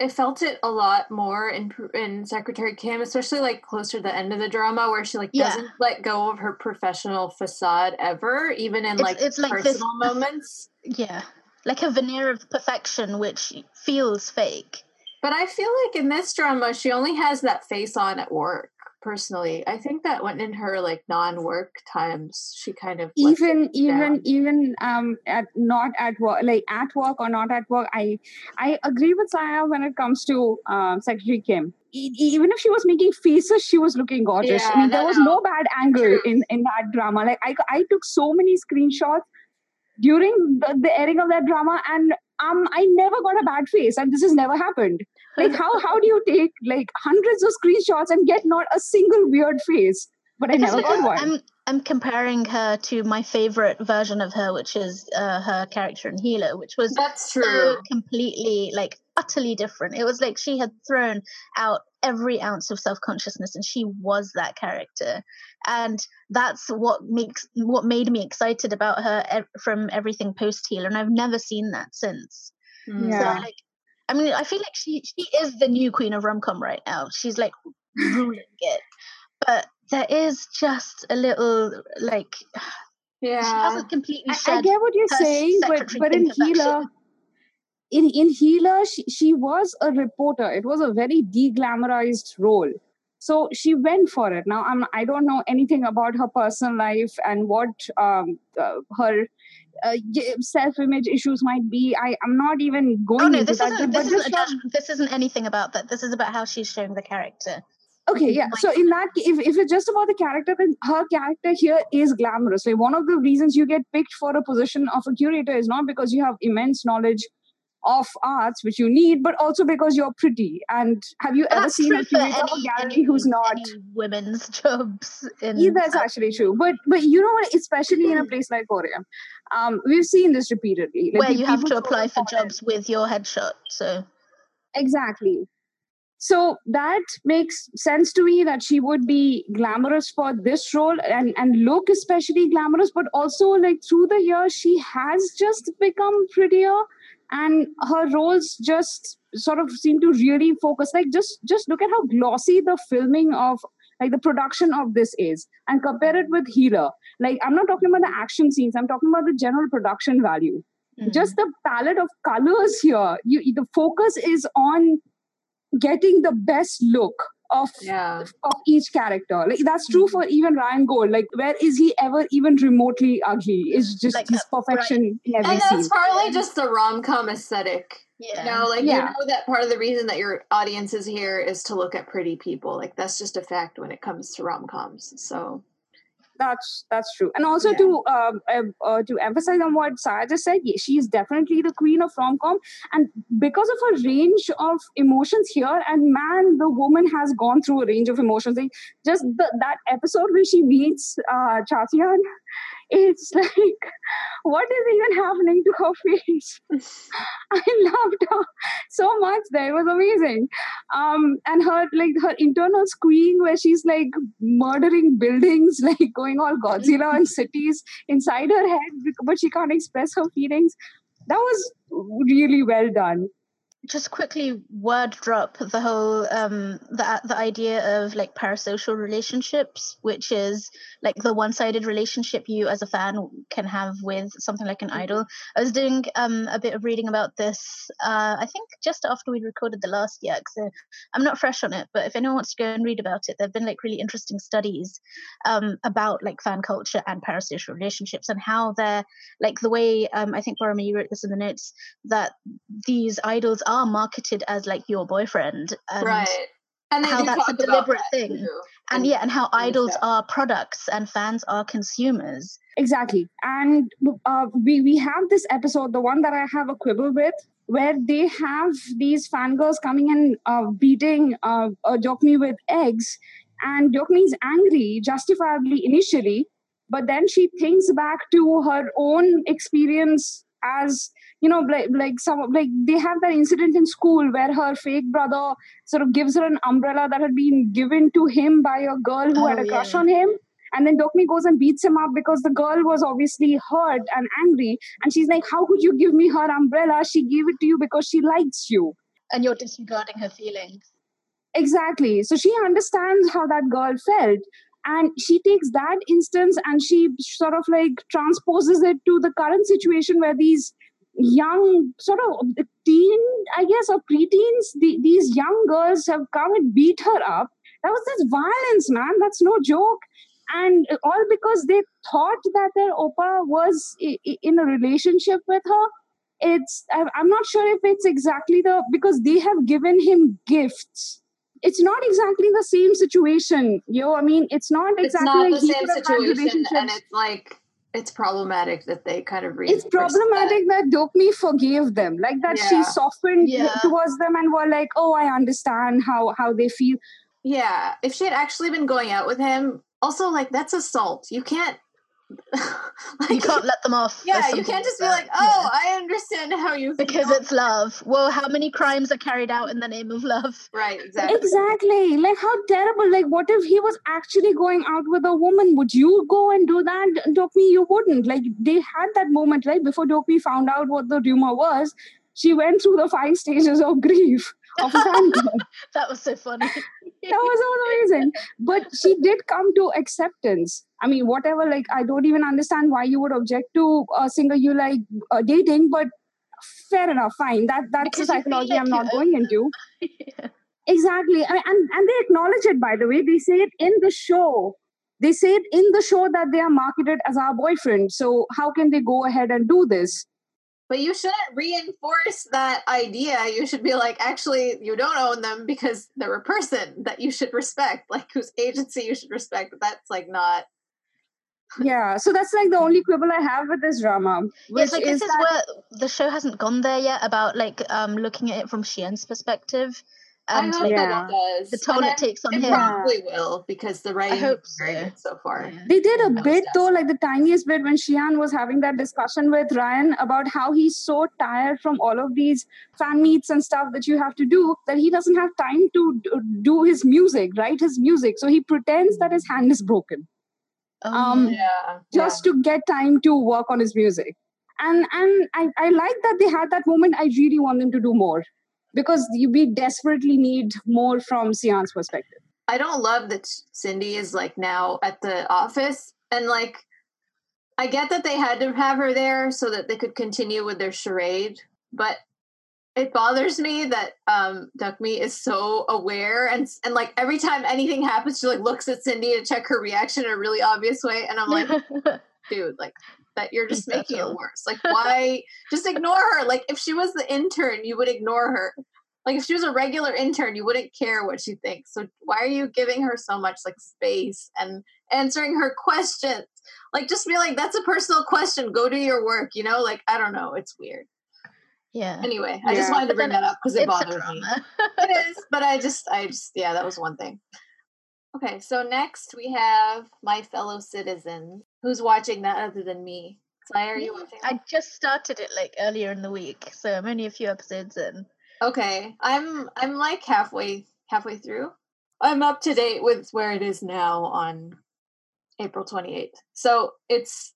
I felt it a lot more in in Secretary Kim, especially, like, closer to the end of the drama where she, like, yeah. doesn't let go of her professional facade ever, even in, it's, like, it's personal like this, moments. Yeah. Like a veneer of perfection, which feels fake. But I feel like in this drama, she only has that face on at work. Personally, I think that when in her like non-work times, she kind of even even down. even um at not at work like at work or not at work. I I agree with Saya when it comes to um, Secretary Kim. E- even if she was making faces, she was looking gorgeous. Yeah, I mean, no, there was no, no bad angle in, in that drama. Like I I took so many screenshots during the, the airing of that drama, and um I never got a bad face, and this has never happened. Like, how how do you take, like, hundreds of screenshots and get not a single weird face? But I, I never got one. I'm, I'm comparing her to my favorite version of her, which is uh, her character in Healer, which was That's true. so completely, like, utterly different. It was like she had thrown out every ounce of self-consciousness, and she was that character. And that's what makes what made me excited about her from everything post-Healer, and I've never seen that since. Yeah. So, like, I mean, I feel like she, she is the new queen of rom-com right now. She's, like, ruling it. But there is just a little, like... Yeah. She hasn't completely shed I, I get what you're saying, but, but in Healer... In, in Healer, she, she was a reporter. It was a very de-glamorized role. So she went for it. Now, I'm, I don't know anything about her personal life and what um, uh, her... Uh, self-image issues might be. I, I'm not even going oh, no, into this that. Isn't, this, isn't just, this isn't anything about that. This is about how she's showing the character. Okay, yeah. So in that, if, if it's just about the character, then her character here is glamorous. Like, one of the reasons you get picked for a position of a curator is not because you have immense knowledge of arts, which you need, but also because you're pretty. And have you that's ever seen a curator of a gallery who's not women's jobs? In yeah, that's actually true. But but you know what? Especially in a place like Korea, um, we've seen this repeatedly. Like, where you have to apply for jobs with your headshot. So exactly. So that makes sense to me that she would be glamorous for this role and, and look especially glamorous, but also like through the years, she has just become prettier. And her roles just sort of seem to really focus. Like, just, just look at how glossy the filming of, like, the production of this is. And compare it with Healer. Like, I'm not talking about the action scenes. I'm talking about the general production value. Mm-hmm. Just the palette of colors here. You, the focus is on getting the best look of, yeah. of each character. Like, that's true for even Ryan Gold. Like, where is he ever even remotely ugly? It's just like, his perfection right. in every And that's scene. Partly just the rom-com aesthetic. Yeah. You know, like, yeah. you know that part of the reason that your audience is here is to look at pretty people. Like, that's just a fact when it comes to rom-coms. So... That's that's true, and also yeah. to um, uh, uh, to emphasize on what Saya just said, she is definitely the queen of rom-com, and because of her range of emotions here, and man, the woman has gone through a range of emotions. Like just the, that episode where she meets uh, Cha Tae-hyun, it's like, what is even happening to her face? I loved her so much. That it was amazing, um, and her like her internal squeeing where she's like murdering buildings, like going all Godzilla and cities inside her head, but she can't express her feelings. That was really well done. just quickly word drop the whole um the the idea of like parasocial relationships, which is like the one-sided relationship you as a fan can have with something like an idol. I was doing um a bit of reading about this uh I think just after we recorded the last Yak, so I'm not fresh on it, but if anyone wants to go and read about it, there have been like really interesting studies um about like fan culture and parasocial relationships and how they're like the way um I think Boromir, you wrote this in the notes, that these idols are are marketed as like your boyfriend, and right, and how that's a deliberate that thing too. and and yeah and how idols stuff. are products and fans are consumers. Exactly. And uh, we we have this episode, the one that I have a quibble with, where they have these fangirls coming and uh, beating uh, uh, Jokmi with eggs, and Jokmi is angry justifiably initially, but then she thinks back to her own experience as you know, like, like some like they have that incident in school where her fake brother sort of gives her an umbrella that had been given to him by a girl who oh, had a crush yeah. on him. And then Jokmi goes and beats him up because the girl was obviously hurt and angry. And she's like, how could you give me her umbrella? She gave it to you because she likes you. And you're disregarding her feelings. Exactly. So she understands how that girl felt. And she takes that instance and she sort of like transposes it to the current situation where these young sort of teen, I guess, or preteens, the, these young girls have come and beat her up. That was this violence, man. That's no joke. And all because they thought that their oppa was in a relationship with her. It's, I'm not sure if it's exactly the, because they have given him gifts. It's not exactly the same situation. You know, I mean, it's not exactly it's not like the same situation. And it's like, it's problematic that they kind of... It's problematic that. that Jokmi forgave them. Like that yeah. she softened yeah. towards them and were like, oh, I understand how, how they feel. Yeah. If she had actually been going out with him, also like that's assault. You can't... like, you can't let them off. Yeah, you can't just be like, oh, yeah. I understand how you feel. Because it's love. Well, how many crimes are carried out in the name of love? Right, exactly. Exactly. Like, how terrible. Like, what if he was actually going out with a woman? Would you go and do that, Jokmi? You wouldn't. Like, they had that moment, right? Before Jokmi found out what the rumor was, she went through the five stages of grief. Of that was so funny. That was amazing. But she did come to acceptance. I mean, whatever, like, I don't even understand why you would object to a singer you like uh, dating, but fair enough, fine. That That's the psychology like I'm not going into. yeah. Exactly. I, and, and they acknowledge it, by the way. They say it in the show. They say it in the show that they are marketed as our boyfriend. So how can they go ahead and do this? But you shouldn't reinforce that idea. You should be like, actually, you don't own them because they're a person that you should respect, like whose agency you should respect. But that's like not. Yeah, so that's like the only quibble I have with this drama. Yes, like is this is that... where the show hasn't gone there yet about like um, looking at it from Shien's perspective. And I hope like, yeah. that it does. The tone it takes on it him. It probably will, because the writing is very good so far. Yeah. They did a that bit though, like the tiniest bit when Sheehan was having that discussion with Ryan about how he's so tired from all of these fan meets and stuff that you have to do, that he doesn't have time to do his music, write his music. So he pretends that his hand is broken. Um, um, yeah. Just yeah. to get time to work on his music. And, and I, I like that they had that moment. I really want them to do more. Because you, we desperately need more from Sian's perspective. I don't love that Cindy is like now at the office. And like, I get that they had to have her there so that they could continue with their charade. But it bothers me that um, Jokmi is so aware. And, and like every time anything happens, she like looks at Cindy to check her reaction in a really obvious way. And I'm like, dude, like... that you're just making it worse. Like, why? Just ignore her. Like, if she was the intern, you would ignore her. Like, if she was a regular intern, you wouldn't care what she thinks. So why are you giving her so much, like, space and answering her questions? Like, just be like, that's a personal question. Go do your work, you know? Like, I don't know. It's weird. Yeah. Anyway, yeah. I just wanted to bring that up because it bothers me. It is, but I just, I just, yeah, that was one thing. Okay, so next we have My Fellow Citizens. Who's watching that other than me? Sai, are you watching that? I just started it like earlier in the week, so I'm only a few episodes in. Okay, I'm I'm like halfway halfway through. I'm up to date with where it is now on April twenty-eighth. So it's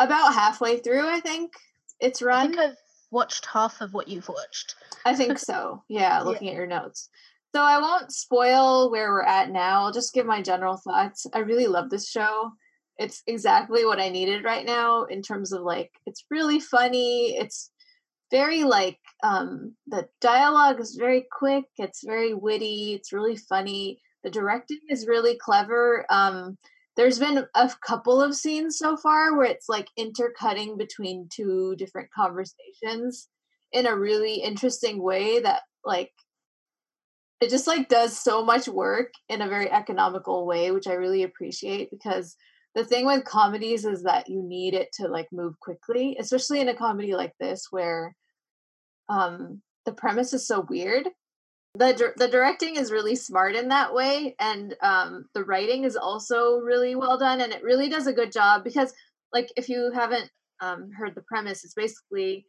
about halfway through, I think. It's run. I think I've watched half of what you've watched. I think so. Yeah, looking yeah. at your notes. So I won't spoil where we're at now. I'll just give my general thoughts. I really love this show. It's exactly what I needed right now in terms of, like, it's really funny. It's very, like, um, the dialogue is very quick. It's very witty. It's really funny. The directing is really clever. Um, there's been a couple of scenes so far where it's, like, intercutting between two different conversations in a really interesting way that, like, it just, like, does so much work in a very economical way, which I really appreciate, because the thing with comedies is that you need it to, like, move quickly, especially in a comedy like this where um, the premise is so weird. The the directing is really smart in that way, and um, the writing is also really well done, and it really does a good job because, like, if you haven't um, heard the premise, it's basically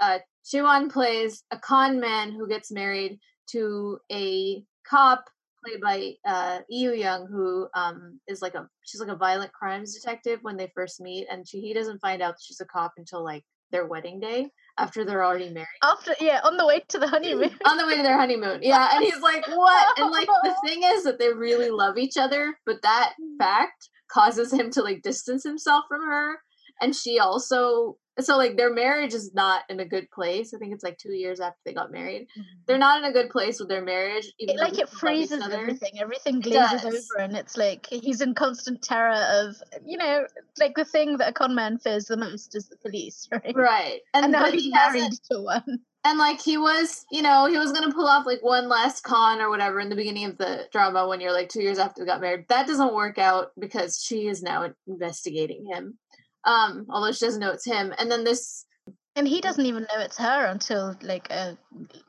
uh, Chiwon plays a con man who gets married to a cop played by uh, Yoo Young, who um, is like a she's like a violent crimes detective when they first meet, and she he doesn't find out that she's a cop until, like, their wedding day, after they're already married. After yeah, on the way to the honeymoon. On the way to their honeymoon, yeah. And he's like, "What?" And, like, the thing is that they really love each other, but that fact causes him to, like, distance himself from her, and she also. So, like, their marriage is not in a good place. I think it's, like, two years after they got married. Mm-hmm. They're not in a good place with their marriage. Even it, like, it freezes everything. Everything glazes over, and it's, like, he's in constant terror of, you know, like, the thing that a con man fears the most is the police, right? Right. And, and now he's he married to one. And, like, he was, you know, he was going to pull off, like, one last con or whatever in the beginning of the drama when you're, like, two years after they got married. That doesn't work out because she is now investigating him. Um, although she doesn't know it's him. And then this... And he doesn't even know it's her until, like, a,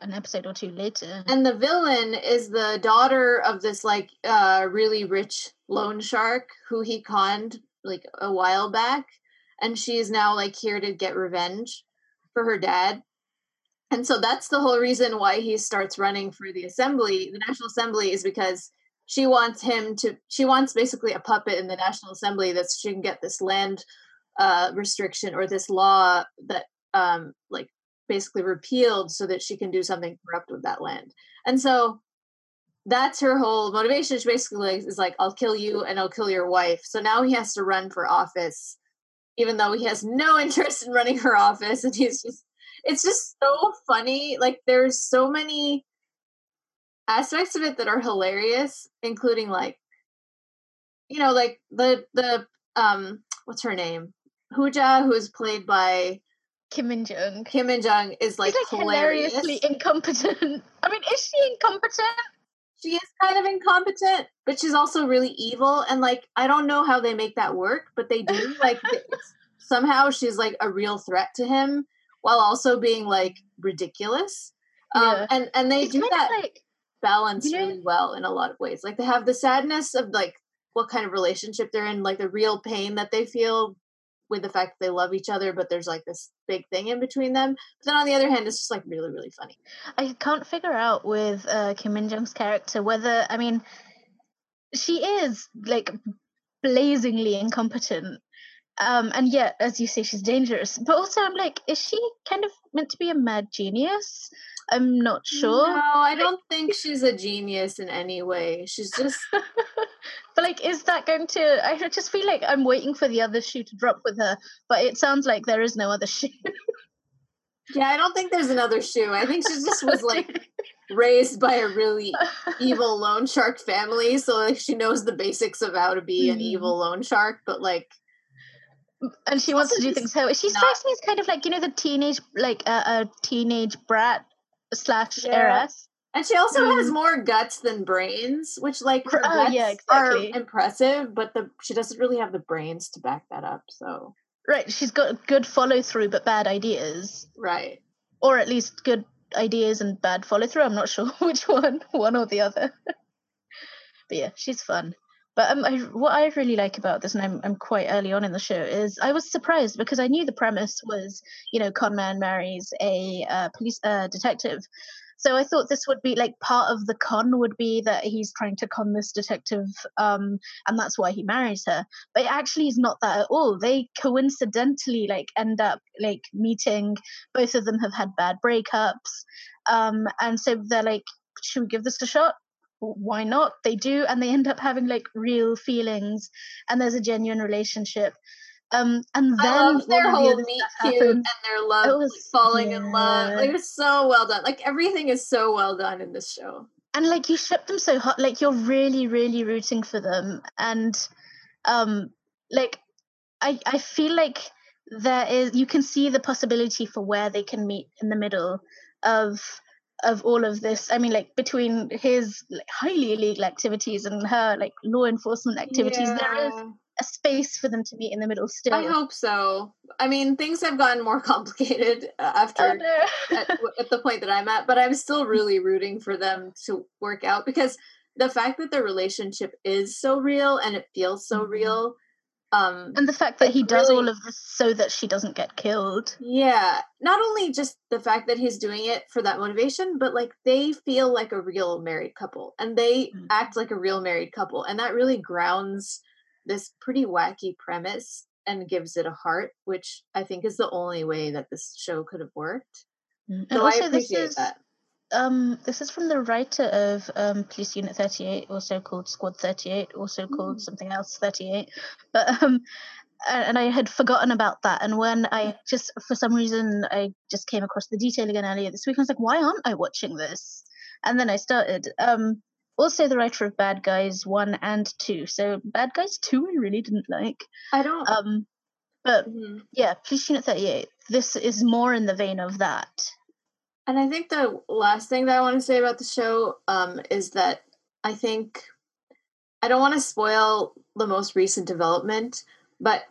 an episode or two later. And the villain is the daughter of this, like, uh, really rich loan shark who he conned, like, a while back. And she is now, like, here to get revenge for her dad. And so that's the whole reason why he starts running for the assembly. The National Assembly is because... She wants him to... She wants basically a puppet in the National Assembly that she can get this land... Uh, restriction or this law that um, like basically repealed so that she can do something corrupt with that land. And so that's her whole motivation. She basically is like, I'll kill you and I'll kill your wife. So now he has to run for office, even though he has no interest in running for office. And he's just, it's just so funny. Like, there's so many aspects of it that are hilarious, including, like, you know, like the, the, um, what's her name? Hooja, who is played by Kim In Jung. Kim In Jung is like, like hilarious. Hilariously incompetent. I mean, is she incompetent? She is kind of incompetent, but she's also really evil. And, like, I don't know how they make that work, but they do. Like, somehow she's, like, a real threat to him while also being, like, ridiculous. Yeah. Um, and, and they it's do that like, balance you know, really well in a lot of ways. Like, they have the sadness of, like, what kind of relationship they're in, like the real pain that they feel with the fact that they love each other, but there's like this big thing in between them. But then on the other hand, it's just like really, really funny. I can't figure out with uh, Kim In Jung's character whether, I mean, she is like blazingly incompetent. Um, and yet, as you say, she's dangerous. But also I'm like, is she kind of meant to be a mad genius? I'm not sure. No, I don't think she's a genius in any way. She's just... But, like, is that going to... I just feel like I'm waiting for the other shoe to drop with her, but it sounds like there is no other shoe. Yeah, I don't think there's another shoe. I think she just was, like, raised by a really evil loan shark family, so, like, she knows the basics of how to be mm. an evil loan shark, but, like... And she wants to do things her way. She strikes me as kind of, like, you know, the teenage, like, uh, a teenage brat slash yeah. heiress, and she also mm. has more guts than brains, which like her oh, guts yeah, exactly. are impressive, but the she doesn't really have the brains to back that up. So right, she's got good follow through but bad ideas, right? Or at least good ideas and bad follow through. I'm not sure which one, one or the other. But yeah, she's fun. But um, I, what I really like about this, and I'm I'm quite early on in the show, is I was surprised because I knew the premise was, you know, con man marries a uh, police uh, detective. So I thought this would be like part of the con would be that he's trying to con this detective, um, and that's why he marries her. But it actually is not that at all. They coincidentally like end up like meeting. Both of them have had bad breakups, um, and so they're like, should we give this a shot? Why not? They do, and they end up having like real feelings, and there's a genuine relationship. Um, and then I love their whole meet cute and their love was, like, falling yeah. in love. Like, it's so well done. Like, everything is so well done in this show. And like, you ship them so hot. Like, you're really, really rooting for them. And um, like, I I feel like there is, you can see the possibility for where they can meet in the middle of of all of this. I mean, like, between his like, highly illegal activities and her like law enforcement activities, yeah. there is a space for them to meet in the middle still. I hope so. I mean, things have gotten more complicated uh, after oh, no. at, at the point that I'm at, but I'm still really rooting for them to work out, because the fact that their relationship is so real and it feels so mm-hmm. real, um, and the fact that he does really, all of this so that she doesn't get killed. Yeah. Not only just the fact that he's doing it for that motivation, but like, they feel like a real married couple, and they mm-hmm. act like a real married couple, and that really grounds this pretty wacky premise and gives it a heart, which I think is the only way that this show could have worked. Mm. So also, I appreciate this is, that. Um, this is from the writer of um, Police Unit thirty-eight, also called Squad thirty-eight, also mm. called something else thirty-eight. But um, and I had forgotten about that. And when I just, for some reason, I just came across the detail again earlier this week. I was like, why aren't I watching this? And then I started. Um, Also the writer of Bad Guys one and two. So Bad Guys two I really didn't like. I don't. Um, but mm-hmm. yeah, Police Unit thirty-eight. This is more in the vein of that. And I think the last thing that I want to say about the show um, is that I think, I don't want to spoil the most recent development, but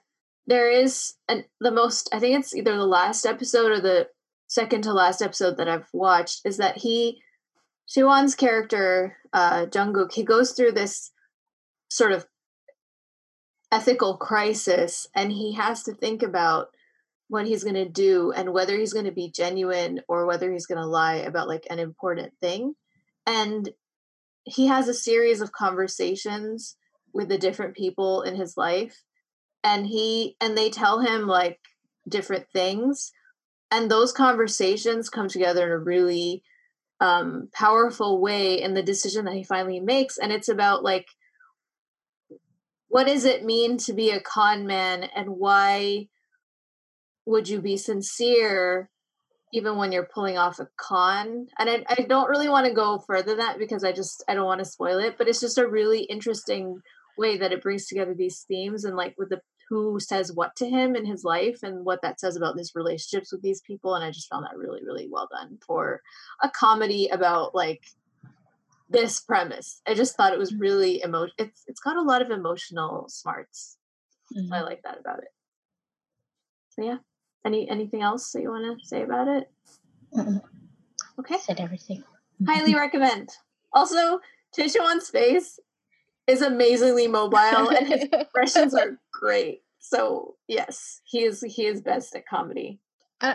there is an, the most, I think it's either the last episode or the second to last episode that I've watched, is that he... Siwon's character, uh, Jungkook, he goes through this sort of ethical crisis, and he has to think about what he's going to do and whether he's going to be genuine or whether he's going to lie about like an important thing. And he has a series of conversations with the different people in his life, and he and they tell him like different things, and those conversations come together in a really Um, powerful way in the decision that he finally makes. And it's about like, what does it mean to be a con man, and why would you be sincere even when you're pulling off a con? And I, I don't really want to go further than that, because I just I don't want to spoil it, but it's just a really interesting way that it brings together these themes, and like with the who says what to him in his life and what that says about his relationships with these people. And I just found that really, really well done for a comedy about like this premise. I just thought it was really emotional. It's, it's got a lot of emotional smarts. Mm-hmm. So I like that about it. So yeah. Any, anything else that you want to say about it? Mm-mm. Okay. I said everything. Highly recommend. Also, Tishuan's face is amazingly mobile, and his expressions are great. So yes, he is he is best at comedy. Uh,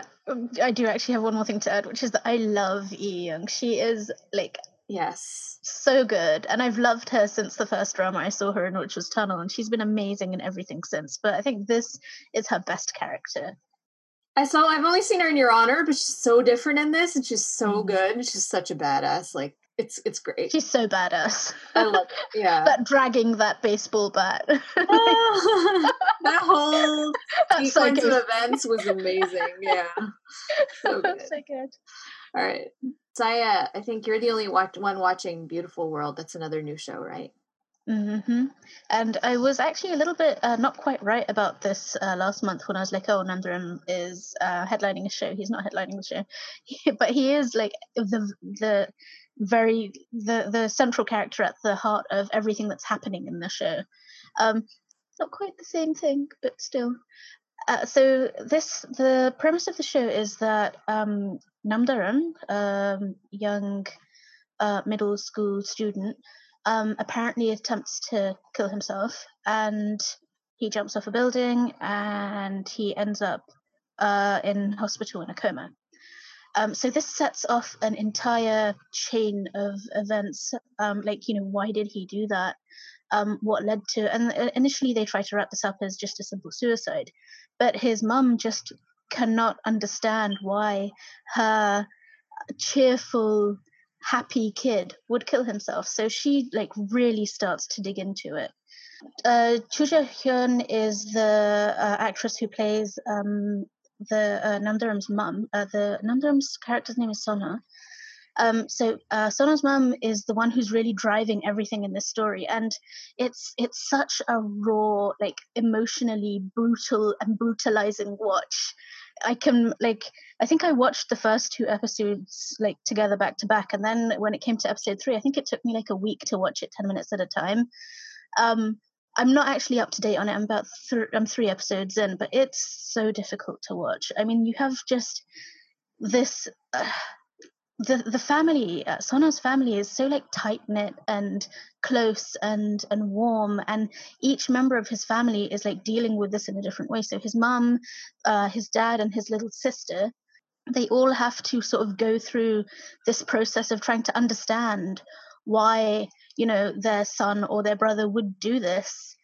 I do actually have one more thing to add, which is that I love Lee Young. She is like yes, so good, and I've loved her since the first drama I saw her in, which was Tunnel, and she's been amazing in everything since. But I think this is her best character. I saw I've only seen her in Your Honor, but she's so different in this, and she's so mm. good. She's such a badass. Like it's it's great. She's so badass. I love it. Yeah. But dragging that baseball bat. Oh, that whole That's sequence so of events was amazing. Yeah. So good. So good. All right. Saya, I think you're the only watch- one watching Beautiful World. That's another new show, right? Mm-hmm. And I was actually a little bit uh, not quite right about this uh, last month when I was like, oh, Nandaram is uh, headlining a show. He's not headlining the show. He, but he is like the the very the the central character at the heart of everything that's happening in the show. Um, not quite the same thing, but still. Uh, so this the premise of the show is that um, Namdaram, um, young uh, middle school student, Um, apparently attempts to kill himself, and he jumps off a building, and he ends up uh, in hospital in a coma. Um, so this sets off an entire chain of events. Um, like, you know, why did he do that? Um, what led to, and initially they try to wrap this up as just a simple suicide, but his mum just cannot understand why her cheerful, happy kid would kill himself. So she like really starts to dig into it. Uh, Cho Jae-hyun is the uh, actress who plays um, the uh, Namdaram's mum. Uh, the Namdaram's character's name is Sona. Um, so uh, Sona's mum is the one who's really driving everything in this story, and it's it's such a raw, like emotionally brutal and brutalizing watch. I can like I think I watched the first two episodes like together back to back, and then when it came to episode three, I think it took me like a week to watch it ten minutes at a time. Um, I'm not actually up to date on it. I'm about th- I'm three episodes in, but it's so difficult to watch. I mean, you have just this. Uh, The the family, uh, Sona's family is so like tight knit and close and and warm, and each member of his family is like dealing with this in a different way. So his mum, uh, his dad, and his little sister, they all have to sort of go through this process of trying to understand why, you know, their son or their brother would do this.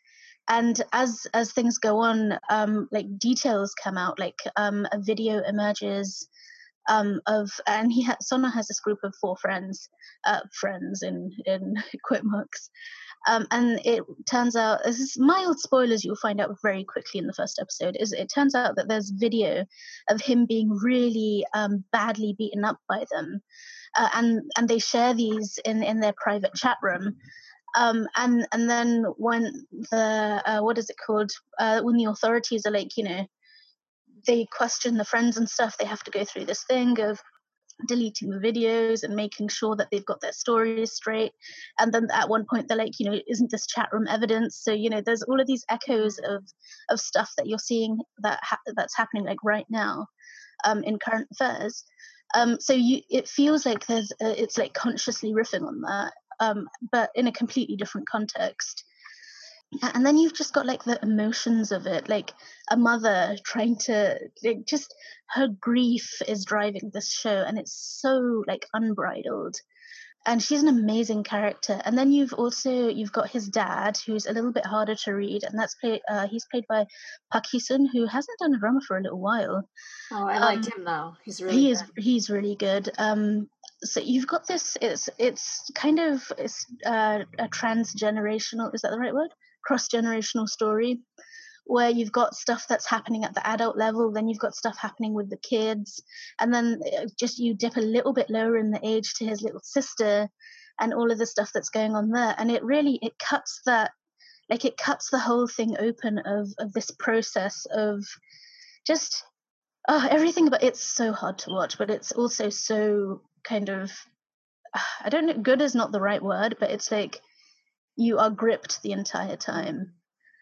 And as as things go on, um, like details come out, like um, a video emerges. Um, of and he ha- Sona has this group of four friends, uh, friends in in quote marks, um, and it turns out, this is mild spoilers you'll find out very quickly in the first episode. Is it turns out that there's video of him being really um, badly beaten up by them, uh, and and they share these in, in their private chat room, um, and and then when the uh, what is it called uh, when the authorities are like, you know, they question the friends and stuff, they have to go through this thing of deleting the videos and making sure that they've got their stories straight. And then at one point they're like, you know, isn't this chat room evidence? So, you know, there's all of these echoes of of stuff that you're seeing that ha- that's happening like right now um, in current affairs. Um, so you, it feels like there's a, it's like consciously riffing on that, um, but in a completely different context. And then you've just got like the emotions of it, like a mother trying to like, just her grief is driving this show, and it's so like unbridled, and she's an amazing character. And then you've also you've got his dad, who's a little bit harder to read, and that's played uh, he's played by Park Hee-sun, who hasn't done a drama for a little while. Oh, I um, like him though. He's really he good. is he's really good. Um, so you've got this. It's it's kind of it's uh, a transgenerational. Is that the right word? Cross-generational story, where you've got stuff that's happening at the adult level, then you've got stuff happening with the kids, and then just you dip a little bit lower in the age to his little sister and all of the stuff that's going on there. And it really, it cuts that, like it cuts the whole thing open of, of this process of just, oh, everything, but it's so hard to watch, but it's also so kind of, I don't know, good is not the right word, but it's like, you are gripped the entire time.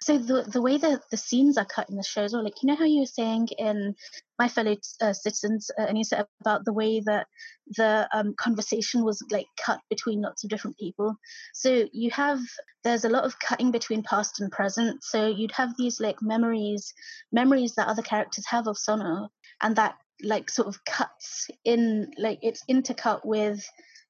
So the the way that the scenes are cut in the shows, or like, you know how you were saying in My Fellow uh, Citizens, uh, and you said about the way that the um, conversation was like cut between lots of different people. So you have, there's a lot of cutting between past and present. So you'd have these like memories, memories that other characters have of Sona, and that like sort of cuts in, like it's intercut with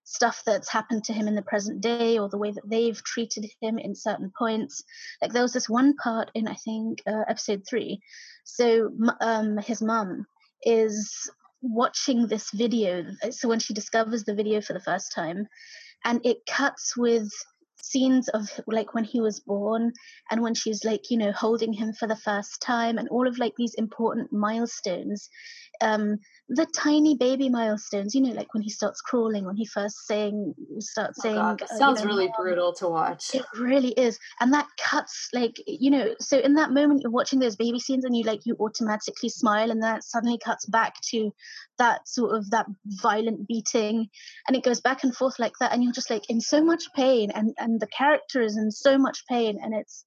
stuff that's happened to him in the present day, or the way that they've treated him in certain points. Like there was this one part in, I think, uh, episode three. So um, his mum is watching this video. So when she discovers the video for the first time, and it cuts with scenes of like when he was born, and when she's like, you know, holding him for the first time, and all of like these important milestones, um the tiny baby milestones, you know, like when he starts crawling, when he first saying starts oh saying God, that uh, sounds you know, really oh, brutal to watch. It really is. And that cuts, like, you know, so in that moment you're watching those baby scenes and you like you automatically smile, and then it suddenly cuts back to that sort of that violent beating, and it goes back and forth like that, and you're just like in so much pain, and and the character is in so much pain, and it's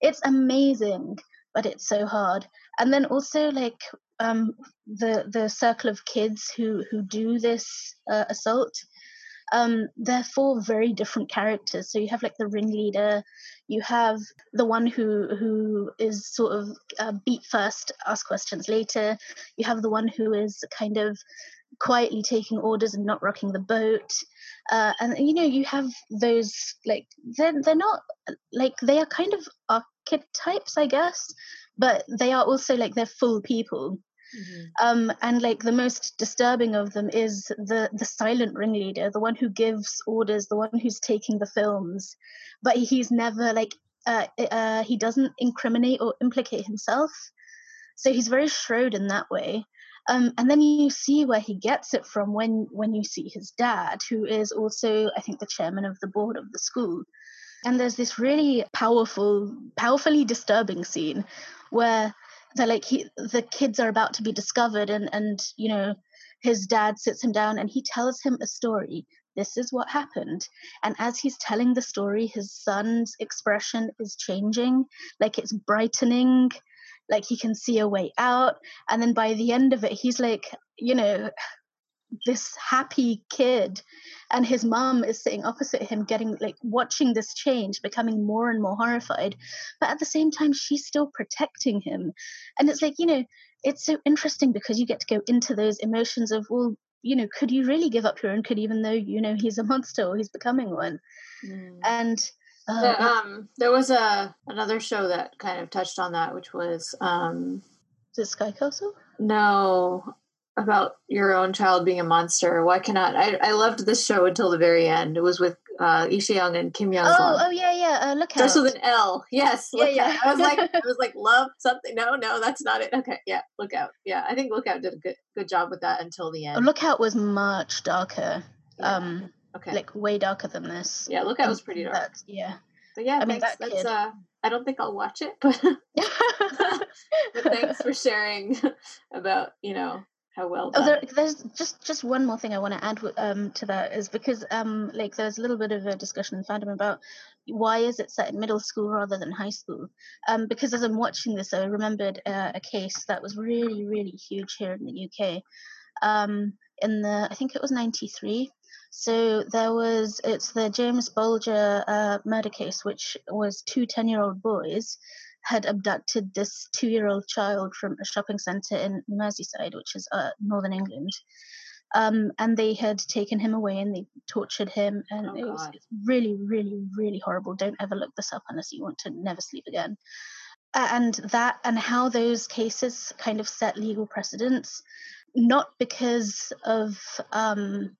it's amazing, but it's so hard. And then also like um the the circle of kids who who do this uh, assault, um they're four very different characters. So you have like the ringleader, you have the one who who is sort of uh, beat first, ask questions later, you have the one who is kind of quietly taking orders and not rocking the boat. Uh, and, you know, you have those, like, they're, they're not, like, they are kind of archetypes, I guess, but they are also, like, they're full people. Mm-hmm. Um, and, like, the most disturbing of them is the, the silent ringleader, the one who gives orders, the one who's taking the films. But he's never, like, uh, uh, he doesn't incriminate or implicate himself. So he's very shrewd in that way. Um, and then you see where he gets it from when, when you see his dad, who is also, I think, the chairman of the board of the school. And there's this really powerful, powerfully disturbing scene where they're like, he, the kids are about to be discovered, and, and, you know, his dad sits him down and he tells him a story. This is what happened. And as he's telling the story, his son's expression is changing, like it's brightening. Like he can see a way out. And then by the end of it, he's like, you know, this happy kid, and his mom is sitting opposite him, getting, like, watching this change, becoming more and more horrified. But at the same time, she's still protecting him. And it's like, you know, it's so interesting because you get to go into those emotions of, well, you know, could you really give up your own kid, even though, you know, he's a monster or he's becoming one? Mm. And Uh, the, um, there was a another show that kind of touched on that, which was um, is it Sky Castle? No, about your own child being a monster. Why cannot I? I loved this show until the very end. It was with uh, Lee Se-young and Kim Young. Oh, oh yeah, yeah. Uh, Lookout. Starts with an L. Yes. Yeah, yeah. I was like, I was like, love something. No, no, that's not it. Okay, yeah, Lookout. Yeah, I think Lookout did a good good job with that until the end. Oh, Lookout was much darker. Yeah. Um, Okay. Like way darker than this. Yeah, Lookout was pretty dark. That's, yeah, but yeah, I mean, thanks, that that's, uh, I don't think I'll watch it, but, but thanks for sharing about, you know, how well. Done. Oh, there, there's just just one more thing I want to add um, to that is because um, like there's a little bit of a discussion in fandom about why is it set in middle school rather than high school? Um, because as I'm watching this, I remembered uh, a case that was really really huge here in the U K. Um, in the I think it was ninety-three. So there was, it's the James Bulger uh, murder case, which was two ten-year-old boys had abducted this two-year-old child from a shopping centre in Merseyside, which is uh, northern England. Um, and they had taken him away and they tortured him. And oh, it was God. really, really, really horrible. Don't ever look this up unless you want to never sleep again. And that, and how those cases kind of set legal precedents, not because of... Um,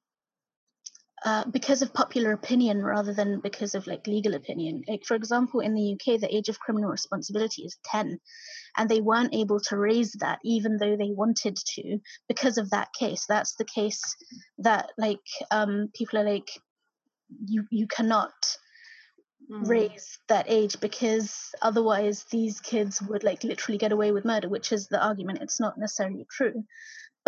Uh, because of popular opinion rather than because of like legal opinion. Like, for example, in the U K, the age of criminal responsibility is ten, and they weren't able to raise that even though they wanted to because of that case. That's the case that like um, people are like, you you cannot mm. raise that age because otherwise these kids would like literally get away with murder, which is the argument. It's not necessarily true.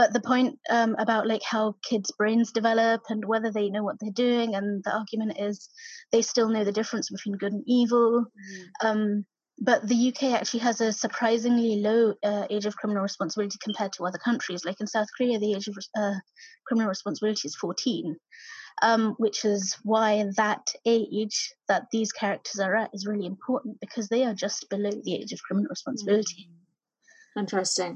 But the point um, about like how kids' brains develop and whether they know what they're doing, and the argument is they still know the difference between good and evil. Mm. Um, but the U K actually has a surprisingly low uh, age of criminal responsibility compared to other countries. Like in South Korea, the age of uh, criminal responsibility is fourteen, um, which is why that age that these characters are at is really important because they are just below the age of criminal responsibility. Mm. Interesting.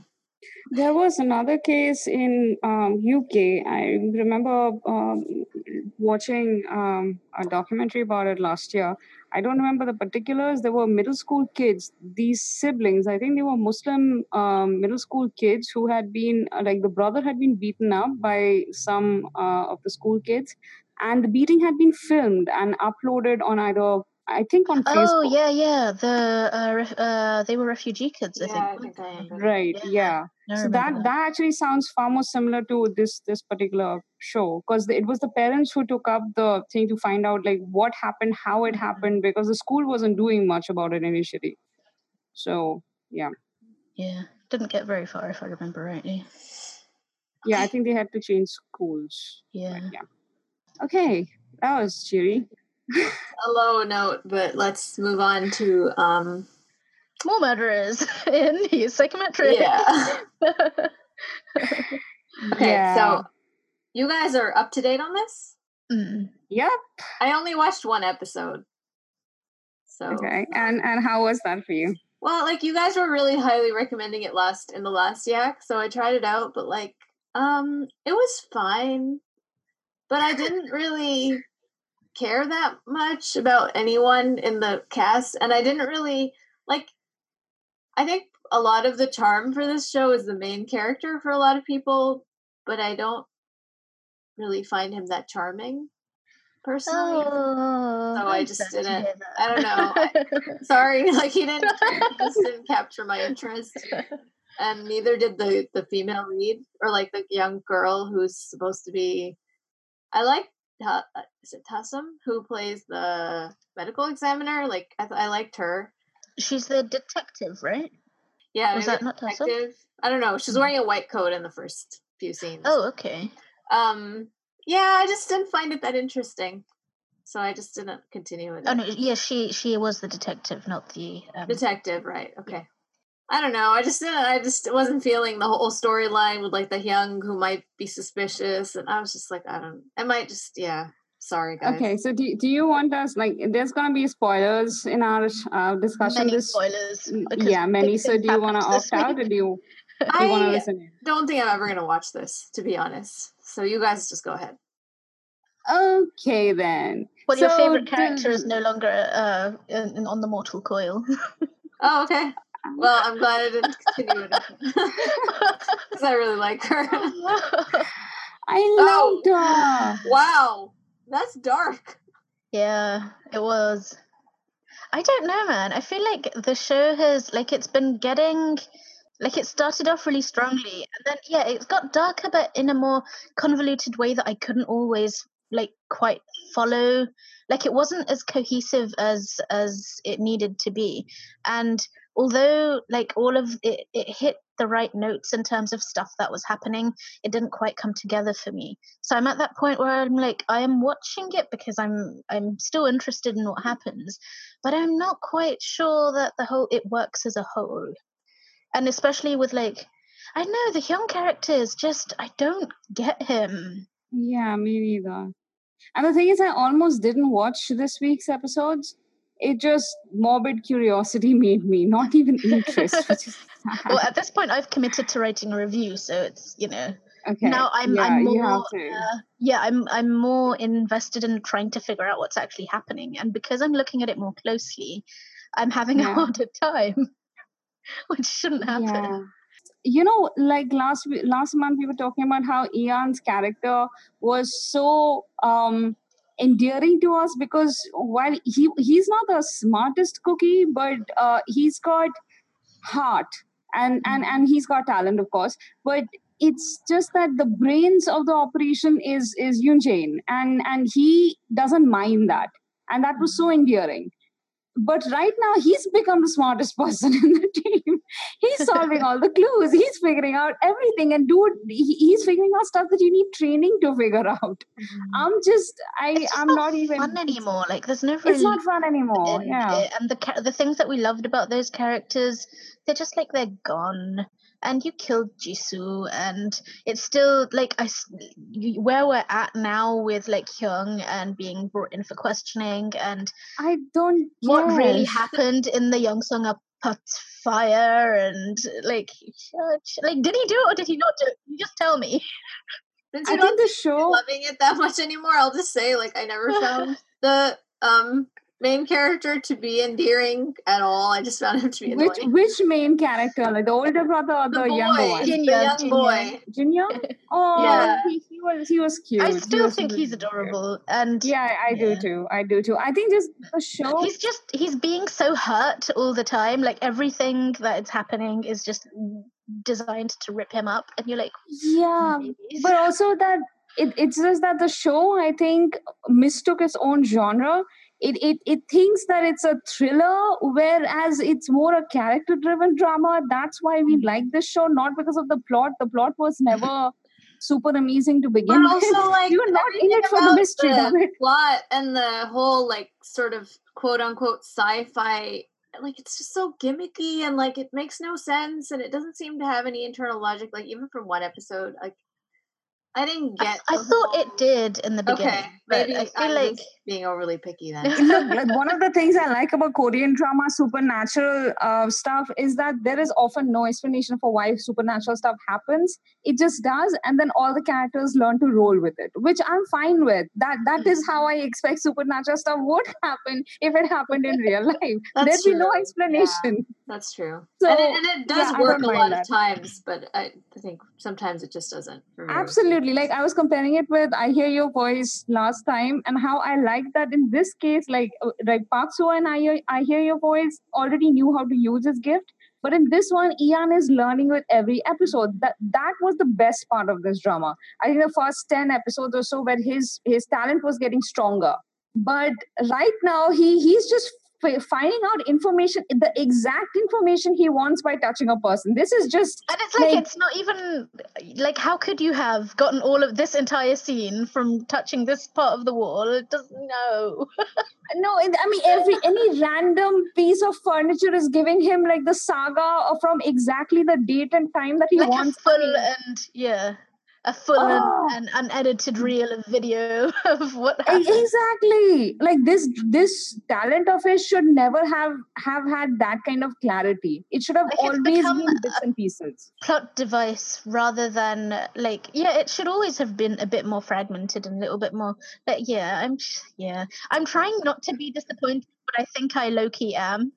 There was another case in um, U K. I remember um, watching um, a documentary about it last year. I don't remember the particulars. There were middle school kids, these siblings. I think they were Muslim um, middle school kids who had been, like the brother had been beaten up by some uh, of the school kids. And the beating had been filmed and uploaded on either... I think on Facebook. Oh, yeah, yeah. The uh, uh, they were refugee kids, I yeah, think. I think I right, yeah. yeah. So that, that that actually sounds far more similar to this this particular show because it was the parents who took up the thing to find out like what happened, how it happened, because the school wasn't doing much about it initially. So, yeah. Yeah, didn't get very far if I remember rightly. Yeah, I think they had to change schools. Yeah. But, yeah. Okay, that was cheery. A low note, but let's move on to um more murderers in She's Psychometric. Yeah. Okay, yeah. So you guys are up to date on this? Mm. Yep. I only watched one episode. So okay, and and how was that for you? Well, like you guys were really highly recommending it last in the last yak, so I tried it out, but like Um, it was fine, but I didn't really care that much about anyone in the cast, and I didn't really, like, I think a lot of the charm for this show is the main character for a lot of people, but I don't really find him that charming, personally. Oh, so I just didn't, I don't know. I, sorry, like, he didn't, just didn't capture my interest. And neither did the, the female lead, or like the young girl who's supposed to be, I like, is it Tassum, who plays the medical examiner? Like, I, I liked her. She's the detective, right? Yeah. Was that not Tassum? I don't know. She's wearing a white coat in the first few scenes. Oh, okay. Um, yeah, I just didn't find it that interesting. So I just didn't continue with it. Oh, no, yeah, she, she was the detective, not the... Um... Detective, right. Okay. I don't know. I just didn't, I just wasn't feeling the whole storyline with like the young who might be suspicious, and I was just like, I don't. I might just yeah. Sorry, guys. Okay, so do do you want us, like, there's gonna be spoilers in our uh, discussion? Many spoilers. Yeah, many. So do you want to opt out, or do you? Do I you want to listen in? Don't think I'm ever gonna watch this, to be honest. So you guys just go ahead. Okay then. Well, so your favorite character do... is no longer uh in, on the mortal coil. Oh, okay. Well, I'm glad I didn't continue it because I really like her. I loved oh. her. Wow, that's dark. Yeah, it was. I don't know, man. I feel like the show has, like, it's been getting, like, it started off really strongly, and then yeah, it's got darker, but in a more convoluted way that I couldn't always, like, quite follow. Like, it wasn't as cohesive as as it needed to be, and. Although, like, all of it, it hit the right notes in terms of stuff that was happening, it didn't quite come together for me. So I'm at that point where I'm like, I am watching it because I'm I'm still interested in what happens, but I'm not quite sure that the whole it works as a whole. And especially with, like, I know the young characters, just I don't get him. Yeah, me neither. And the thing is, I almost didn't watch this week's episodes. It just morbid curiosity made me, not even interest. Which is sad. Well, at this point, I've committed to writing a review, so it's, you know. Okay. Now I'm, yeah, I'm more. Uh, yeah, I'm. I'm more invested in trying to figure out what's actually happening, and because I'm looking at it more closely, I'm having yeah. a harder time, which shouldn't happen. Yeah. You know, like last last month, we were talking about how Ian's character was so. Um, endearing to us, because while he he's not the smartest cookie, but uh, he's got heart and, and and he's got talent, of course, but it's just that the brains of the operation is is Yoon Jae-in, and and he doesn't mind that, and that was so endearing. But right now, he's become the smartest person in the team. He's solving all the clues. He's figuring out everything. And dude, he's figuring out stuff that you need training to figure out. Mm-hmm. I'm just, I, just I'm not, not even... It's not fun anymore. Like, there's no... Really, it's not fun anymore, and, yeah. And the the things that we loved about those characters, they're just like, they're gone. And you killed Jisoo, and it's still, like, I, where we're at now with, like, Hyung and being brought in for questioning, and I don't what guess. really happened in the Youngsung Apart fire, and, like, like, did he do it or did he not do it? You just tell me. Since I think the show... loving it that much anymore, I'll just say, like, I never found the... um. main character to be endearing at all. I just found him to be annoying. Which which main character? Like the older brother or the, the boy, younger one? Jin-young, the young Jin-young. boy. Jin-young? Oh, yeah. he, he was he was cute. I still he think really he's adorable. Cute. And yeah, I yeah. do too. I do too. I think just the show. He's just he's being so hurt all the time. Like, everything that is happening is just designed to rip him up, and you're like, yeah. Please. But also that it, it's just that the show, I think, mistook its own genre. It, it it thinks that it's a thriller, whereas it's more a character-driven drama. That's why we like this show, not because of the plot. The plot was never super amazing to begin but with. Also, like, you're not in it for the mystery of it. Plot and the whole, like, sort of quote-unquote sci-fi, like, it's just so gimmicky, and, like, it makes no sense, and it doesn't seem to have any internal logic. Like, even from one episode, like, I didn't get. I, I thought whole... it did in the beginning. Okay, but maybe I feel I like. Was... being overly picky then. Look, one of the things I like about Korean drama, supernatural uh, stuff, is that there is often no explanation for why supernatural stuff happens. It just does, and then all the characters learn to roll with it, which I'm fine with. That That mm-hmm. is how I expect supernatural stuff would happen if it happened in real life. There'd true. be no explanation. Yeah, that's true. So, and, it, and it does yeah, work a lot that. of times, but I think sometimes it just doesn't. Absolutely. Like, I was comparing it with I Hear Your Voice last time, and how I like that in this case, like like Park Soo and I Hear, I Hear Your Voice already knew how to use his gift. But in this one, Ian is learning with every episode. That that was the best part of this drama. I think the first ten episodes or so where his, his talent was getting stronger. But right now, he he's just finding out information, the exact information he wants by touching a person. This is just... And it's like, like, it's not even... Like, how could you have gotten all of this entire scene from touching this part of the wall? It doesn't know. No, it, I mean, every any random piece of furniture is giving him, like, the saga from exactly the date and time that he like wants. Like full and... Yeah. A full oh. and unedited reel of video of what happened. Exactly. Like this this talent of his should never have, have had that kind of clarity. It should have like always been bits and pieces. Plot device rather than like, yeah, it should always have been a bit more fragmented and a little bit more. But yeah, I'm yeah. I'm trying not to be disappointed, but I think I low-key am.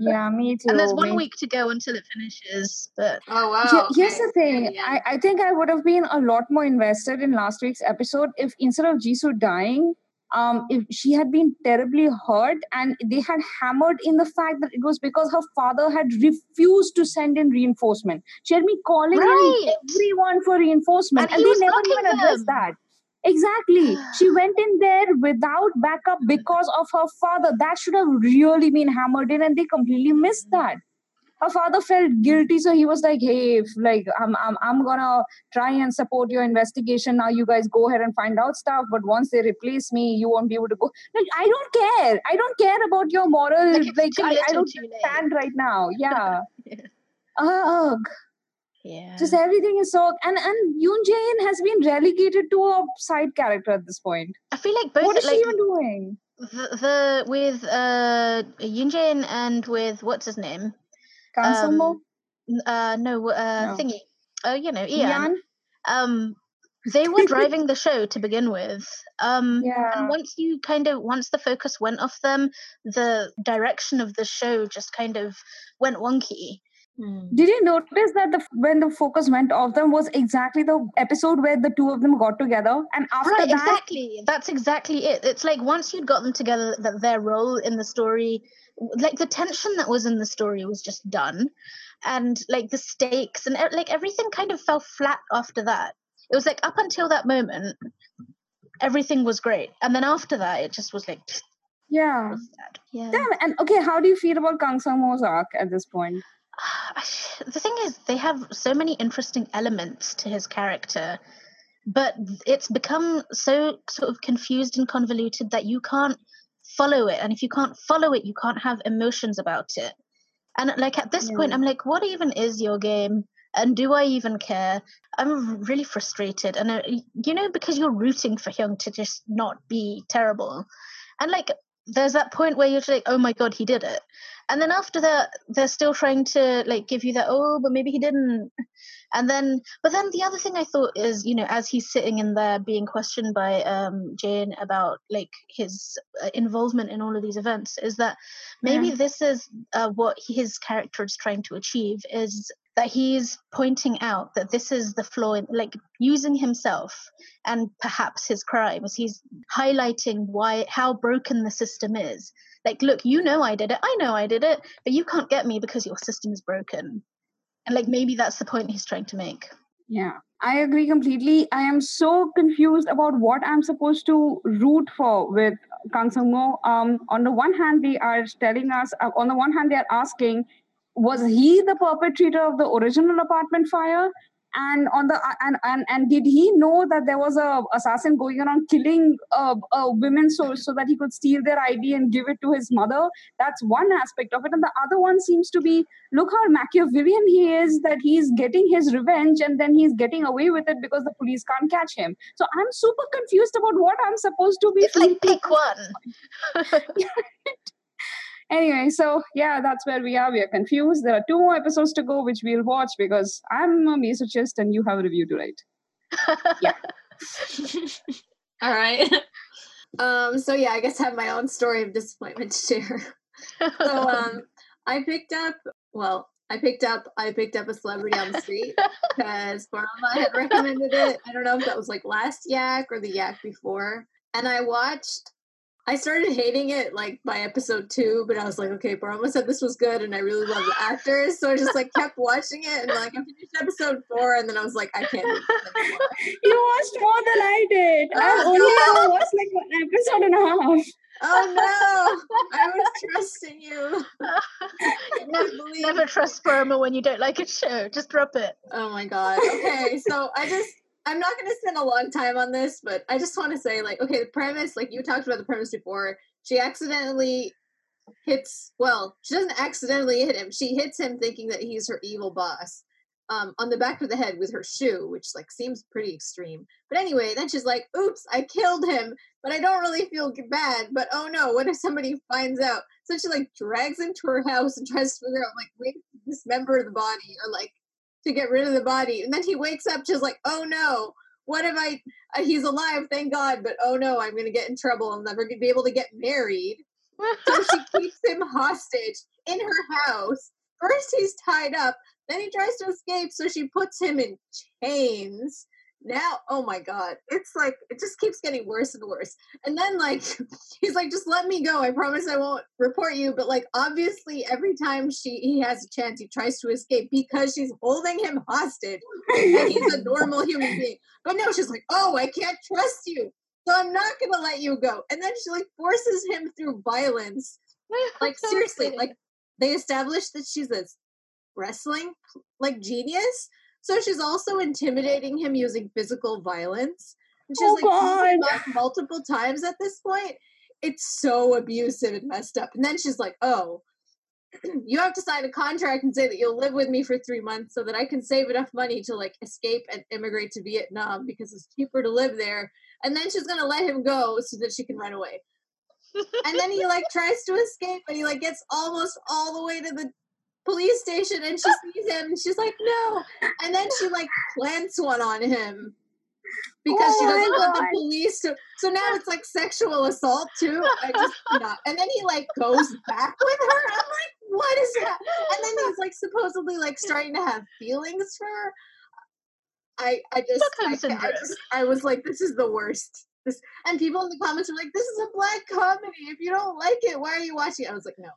Yeah, me too. And there's one me week to go until it finishes. But oh wow! Yeah, here's the thing. Yeah. I, I think I would have been a lot more invested in last week's episode if instead of Jisoo dying, um, if she had been terribly hurt and they had hammered in the fact that it was because her father had refused to send in reinforcement. She had been calling right. everyone for reinforcement, and, and they never even addressed that. Exactly. She went in there without backup because of her father. That should have really been hammered in, and they completely missed that. Her father felt guilty, so he was like, "Hey, if, like I'm, I'm, I'm gonna try and support your investigation. Now you guys go ahead and find out stuff. But once they replace me, you won't be able to go." Like, I don't care. I don't care about your moral. Like, like I, I don't stand right now. Yeah. Yeah. Ugh. Yeah. Just everything is so... And and Yoon Jae-in has been relegated to a side character at this point. I feel like both... What is like, she even doing? The, the With uh, Yoon Jae-in and with... What's his name? Kang um, Sung-mo? Uh, no, uh, no, thingy. Oh, you know, Ian. Um, they were driving the show to begin with. Um, yeah. And once you kind of... Once the focus went off them, the direction of the show just kind of went wonky. Hmm. Did you notice that the when the focus went off them was exactly the episode where the two of them got together, and after right, that exactly that's exactly it. It's like once you'd got them together, that their role in the story, like the tension that was in the story, was just done, and like the stakes and like everything kind of fell flat after that. It was like up until that moment, everything was great, and then after that, it just was like. Yeah. Was yeah. Damn. And okay, how do you feel about Kang Sung-mo's arc at this point? The thing is, they have so many interesting elements to his character, but it's become so sort of confused and convoluted that you can't follow it. And if you can't follow it, you can't have emotions about it. And like at this yeah. point, I'm like, what even is your game? And do I even care? I'm really frustrated. And, uh, you know, because you're rooting for Hyung to just not be terrible. And like, there's that point where you're just like, oh my God, he did it. And then after that, they're still trying to like give you that, oh, but maybe he didn't. And then, but then the other thing I thought is, you know, as he's sitting in there being questioned by um, Jane about like his involvement in all of these events, is that maybe yeah. this is uh, what his character is trying to achieve, is that he's pointing out that this is the flaw in like using himself and perhaps his crimes. He's highlighting why, how broken the system is. Like, look, you know I did it, I know I did it, but you can't get me because your system is broken. And, like, maybe that's the point he's trying to make. Yeah, I agree completely. I am so confused about what I'm supposed to root for with Kang Sung-mo. Um, on the one hand, they are telling us, uh, on the one hand, they are asking, was he the perpetrator of the original apartment fire? And on the and and, and did he know that there was a assassin going around killing uh, uh, women so so that he could steal their I D and give it to his mother? That's one aspect of it. And the other one seems to be, look how Machiavellian he is, that he's getting his revenge and then he's getting away with it because the police can't catch him. So I'm super confused about what I'm supposed to be. It's like pick one. Anyway, so yeah, that's where we are. We are confused. There are two more episodes to go, which we'll watch because I'm a masochist and you have a review to write. Yeah. All right. Um, so yeah, I guess I have my own story of disappointment to share. So um, I picked up, well, I picked up, I picked up a Celebrity on the Street because Parma had recommended it. I don't know if that was like last Yak or the Yak before. And I watched... I started hating it like by episode two, but I was like, okay, Parma said this was good and I really love the actors. So I just like kept watching it and like I finished episode four and then I was like, I can't do this anymore. You watched more than I did. Oh, I only no. watched like an episode and a half. Oh no, I was trusting you. never, never trust Parma when you don't like a show. Just drop it. Oh my God. Okay, so I just... I'm not going to spend a long time on this, but I just want to say, like, okay, the premise, like, you talked about the premise before. She accidentally hits, well, she doesn't accidentally hit him. She hits him thinking that he's her evil boss um, on the back of the head with her shoe, which, like, seems pretty extreme. But anyway, then she's like, oops, I killed him, but I don't really feel bad. But, oh, no, what if somebody finds out? So she, like, drags him to her house and tries to figure out, like, ways to dismember the body or, like, to get rid of the body. And then he wakes up just like, oh no, what if I, uh, he's alive, thank God, but oh no, I'm going to get in trouble. I'm never going to be able to get married. So she keeps him hostage in her house. First he's tied up, then he tries to escape, so she puts him in chains. Now, oh my God, it's like, it just keeps getting worse and worse. And then like, he's like, just let me go. I promise I won't report you. But like, obviously every time she, he has a chance, he tries to escape because she's holding him hostage. And he's a normal human being. But no, she's like, oh, I can't trust you. So I'm not going to let you go. And then she like forces him through violence. Like seriously, like they established that she's a wrestling like genius. So she's also intimidating him using physical violence. And she's oh like beating him up multiple times at this point. It's so abusive and messed up. And then she's like, oh, you have to sign a contract and say that you'll live with me for three months so that I can save enough money to like escape and immigrate to Vietnam because it's cheaper to live there. And then she's going to let him go so that she can run away. And then he like tries to escape, but he like gets almost all the way to the police station and she sees him and she's like, no. And then she like plants one on him because oh she doesn't want the police to. So now it's like sexual assault too. I just not. And then he like goes back with her. I'm like, what is that? And then he's like supposedly like starting to have feelings for her. I I just I, I just I was like, this is the worst. This and people in the comments were like, this is a black comedy. If you don't like it, why are you watching it? I was like, no.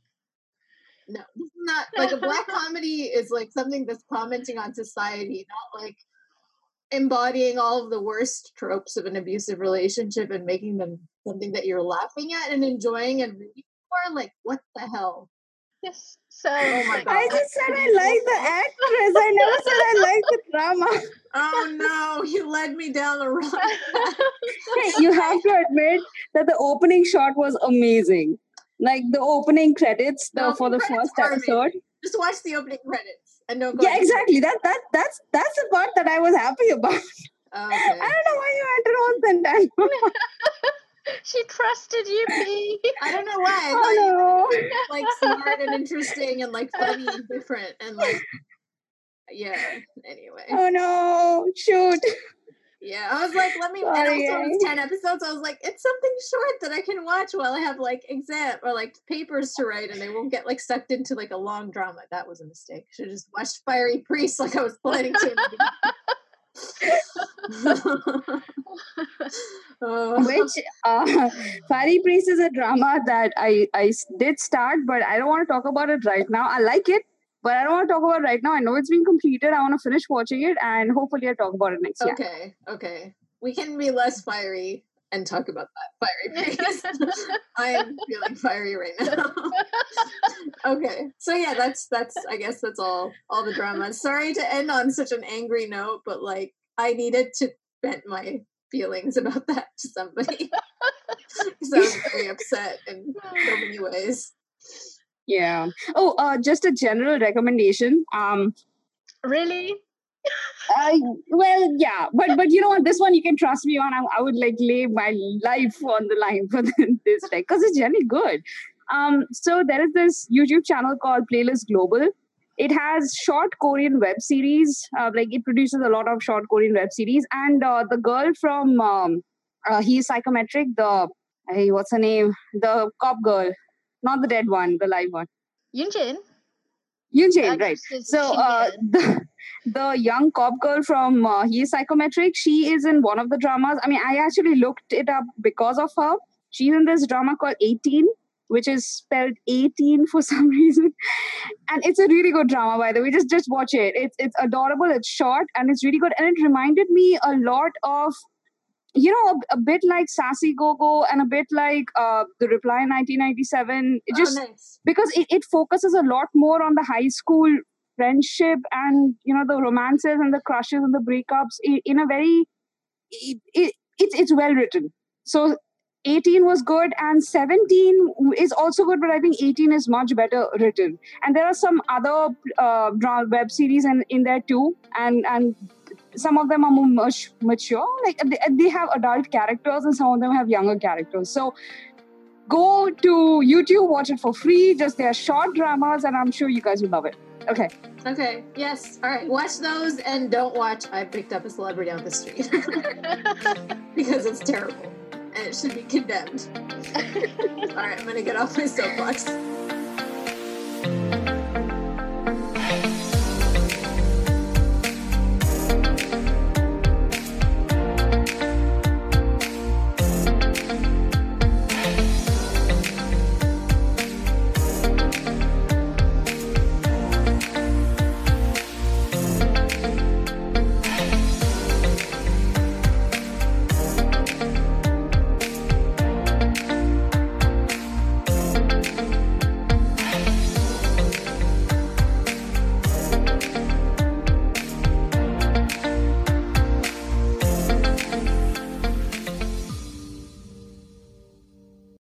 No, this is not like a black comedy is like something that's commenting on society, not like embodying all of the worst tropes of an abusive relationship and making them something that you're laughing at and enjoying and reading for. Like, what the hell? Yes. So, oh my God. I just said I like the actress. I never said I like the drama. Oh no, you led me down the wrong path. Hey, you have to admit that the opening shot was amazing. Like the opening credits the, no, for the first episode. Just watch the opening credits and don't go. Yeah, exactly. That that that's that's the part that I was happy about. Okay. I don't know why you had to roll that. She trusted you, me. I don't know why. I oh, no. you were, like smart and interesting and like funny and different and like yeah. Anyway. Oh no! Shoot. Yeah, I was like, let me, Sorry. and also it was ten episodes, I was like, it's something short that I can watch while I have, like, exam, or, like, papers to write, and they won't get, like, sucked into, like, a long drama. That was a mistake. Should have just watched Fiery Priest like I was planning to. oh. Which, uh, Fiery Priest is a drama that I, I did start, but I don't want to talk about it right now. I like it. But I don't want to talk about it right now. I know it's been completed. I want to finish watching it and hopefully I'll talk about it next year. Okay, okay. We can be less fiery and talk about that. Fiery Priest. I'm feeling fiery right now. Okay, so yeah, that's that's I guess that's all all the drama. Sorry to end on such an angry note, but like I needed to vent my feelings about that to somebody because I was very upset in so many ways. Yeah. Oh, uh, just a general recommendation. Um, really? uh, well, yeah, but but you know what? This one you can trust me on. I, I would like lay my life on the line for this, like, because it's really good. Um, so there is this YouTube channel called Playlist Global. It has short Korean web series. Uh, like it produces a lot of short Korean web series. And uh, the girl from um, uh, She's Psychometric, the hey, what's her name? The cop girl, not the dead one, the live one. Yoonjin. Yoonjin, right? So uh, the the young cop girl from uh, She's Psychometric. She is in one of the dramas. I mean, I actually looked it up because of her. She's in this drama called eighteen. Which is spelled eighteen for some reason. And it's a really good drama, by the way. Just just watch it. It's it's adorable, it's short, and it's really good. And it reminded me a lot of, you know, a, a bit like Sassy Go-Go and a bit like uh, the Reply nineteen ninety-seven. It just, oh, nice. Because it, it focuses a lot more on the high school friendship and, you know, the romances and the crushes and the breakups in, in a very, it, it, it's it's well written. So, eighteen was good and seventeen is also good, but I think eighteen is much better written. And there are some other uh, web series in, in there too. And and some of them are more mature. Like they, they have adult characters and some of them have younger characters. So go to YouTube, watch it for free. Just they are short dramas and I'm sure you guys will love it. Okay. Okay. Yes. All right. Watch those and don't watch I Picked Up a Celebrity on the Street. Because it's terrible. And it should be condemned. All right, I'm going to get off my soapbox.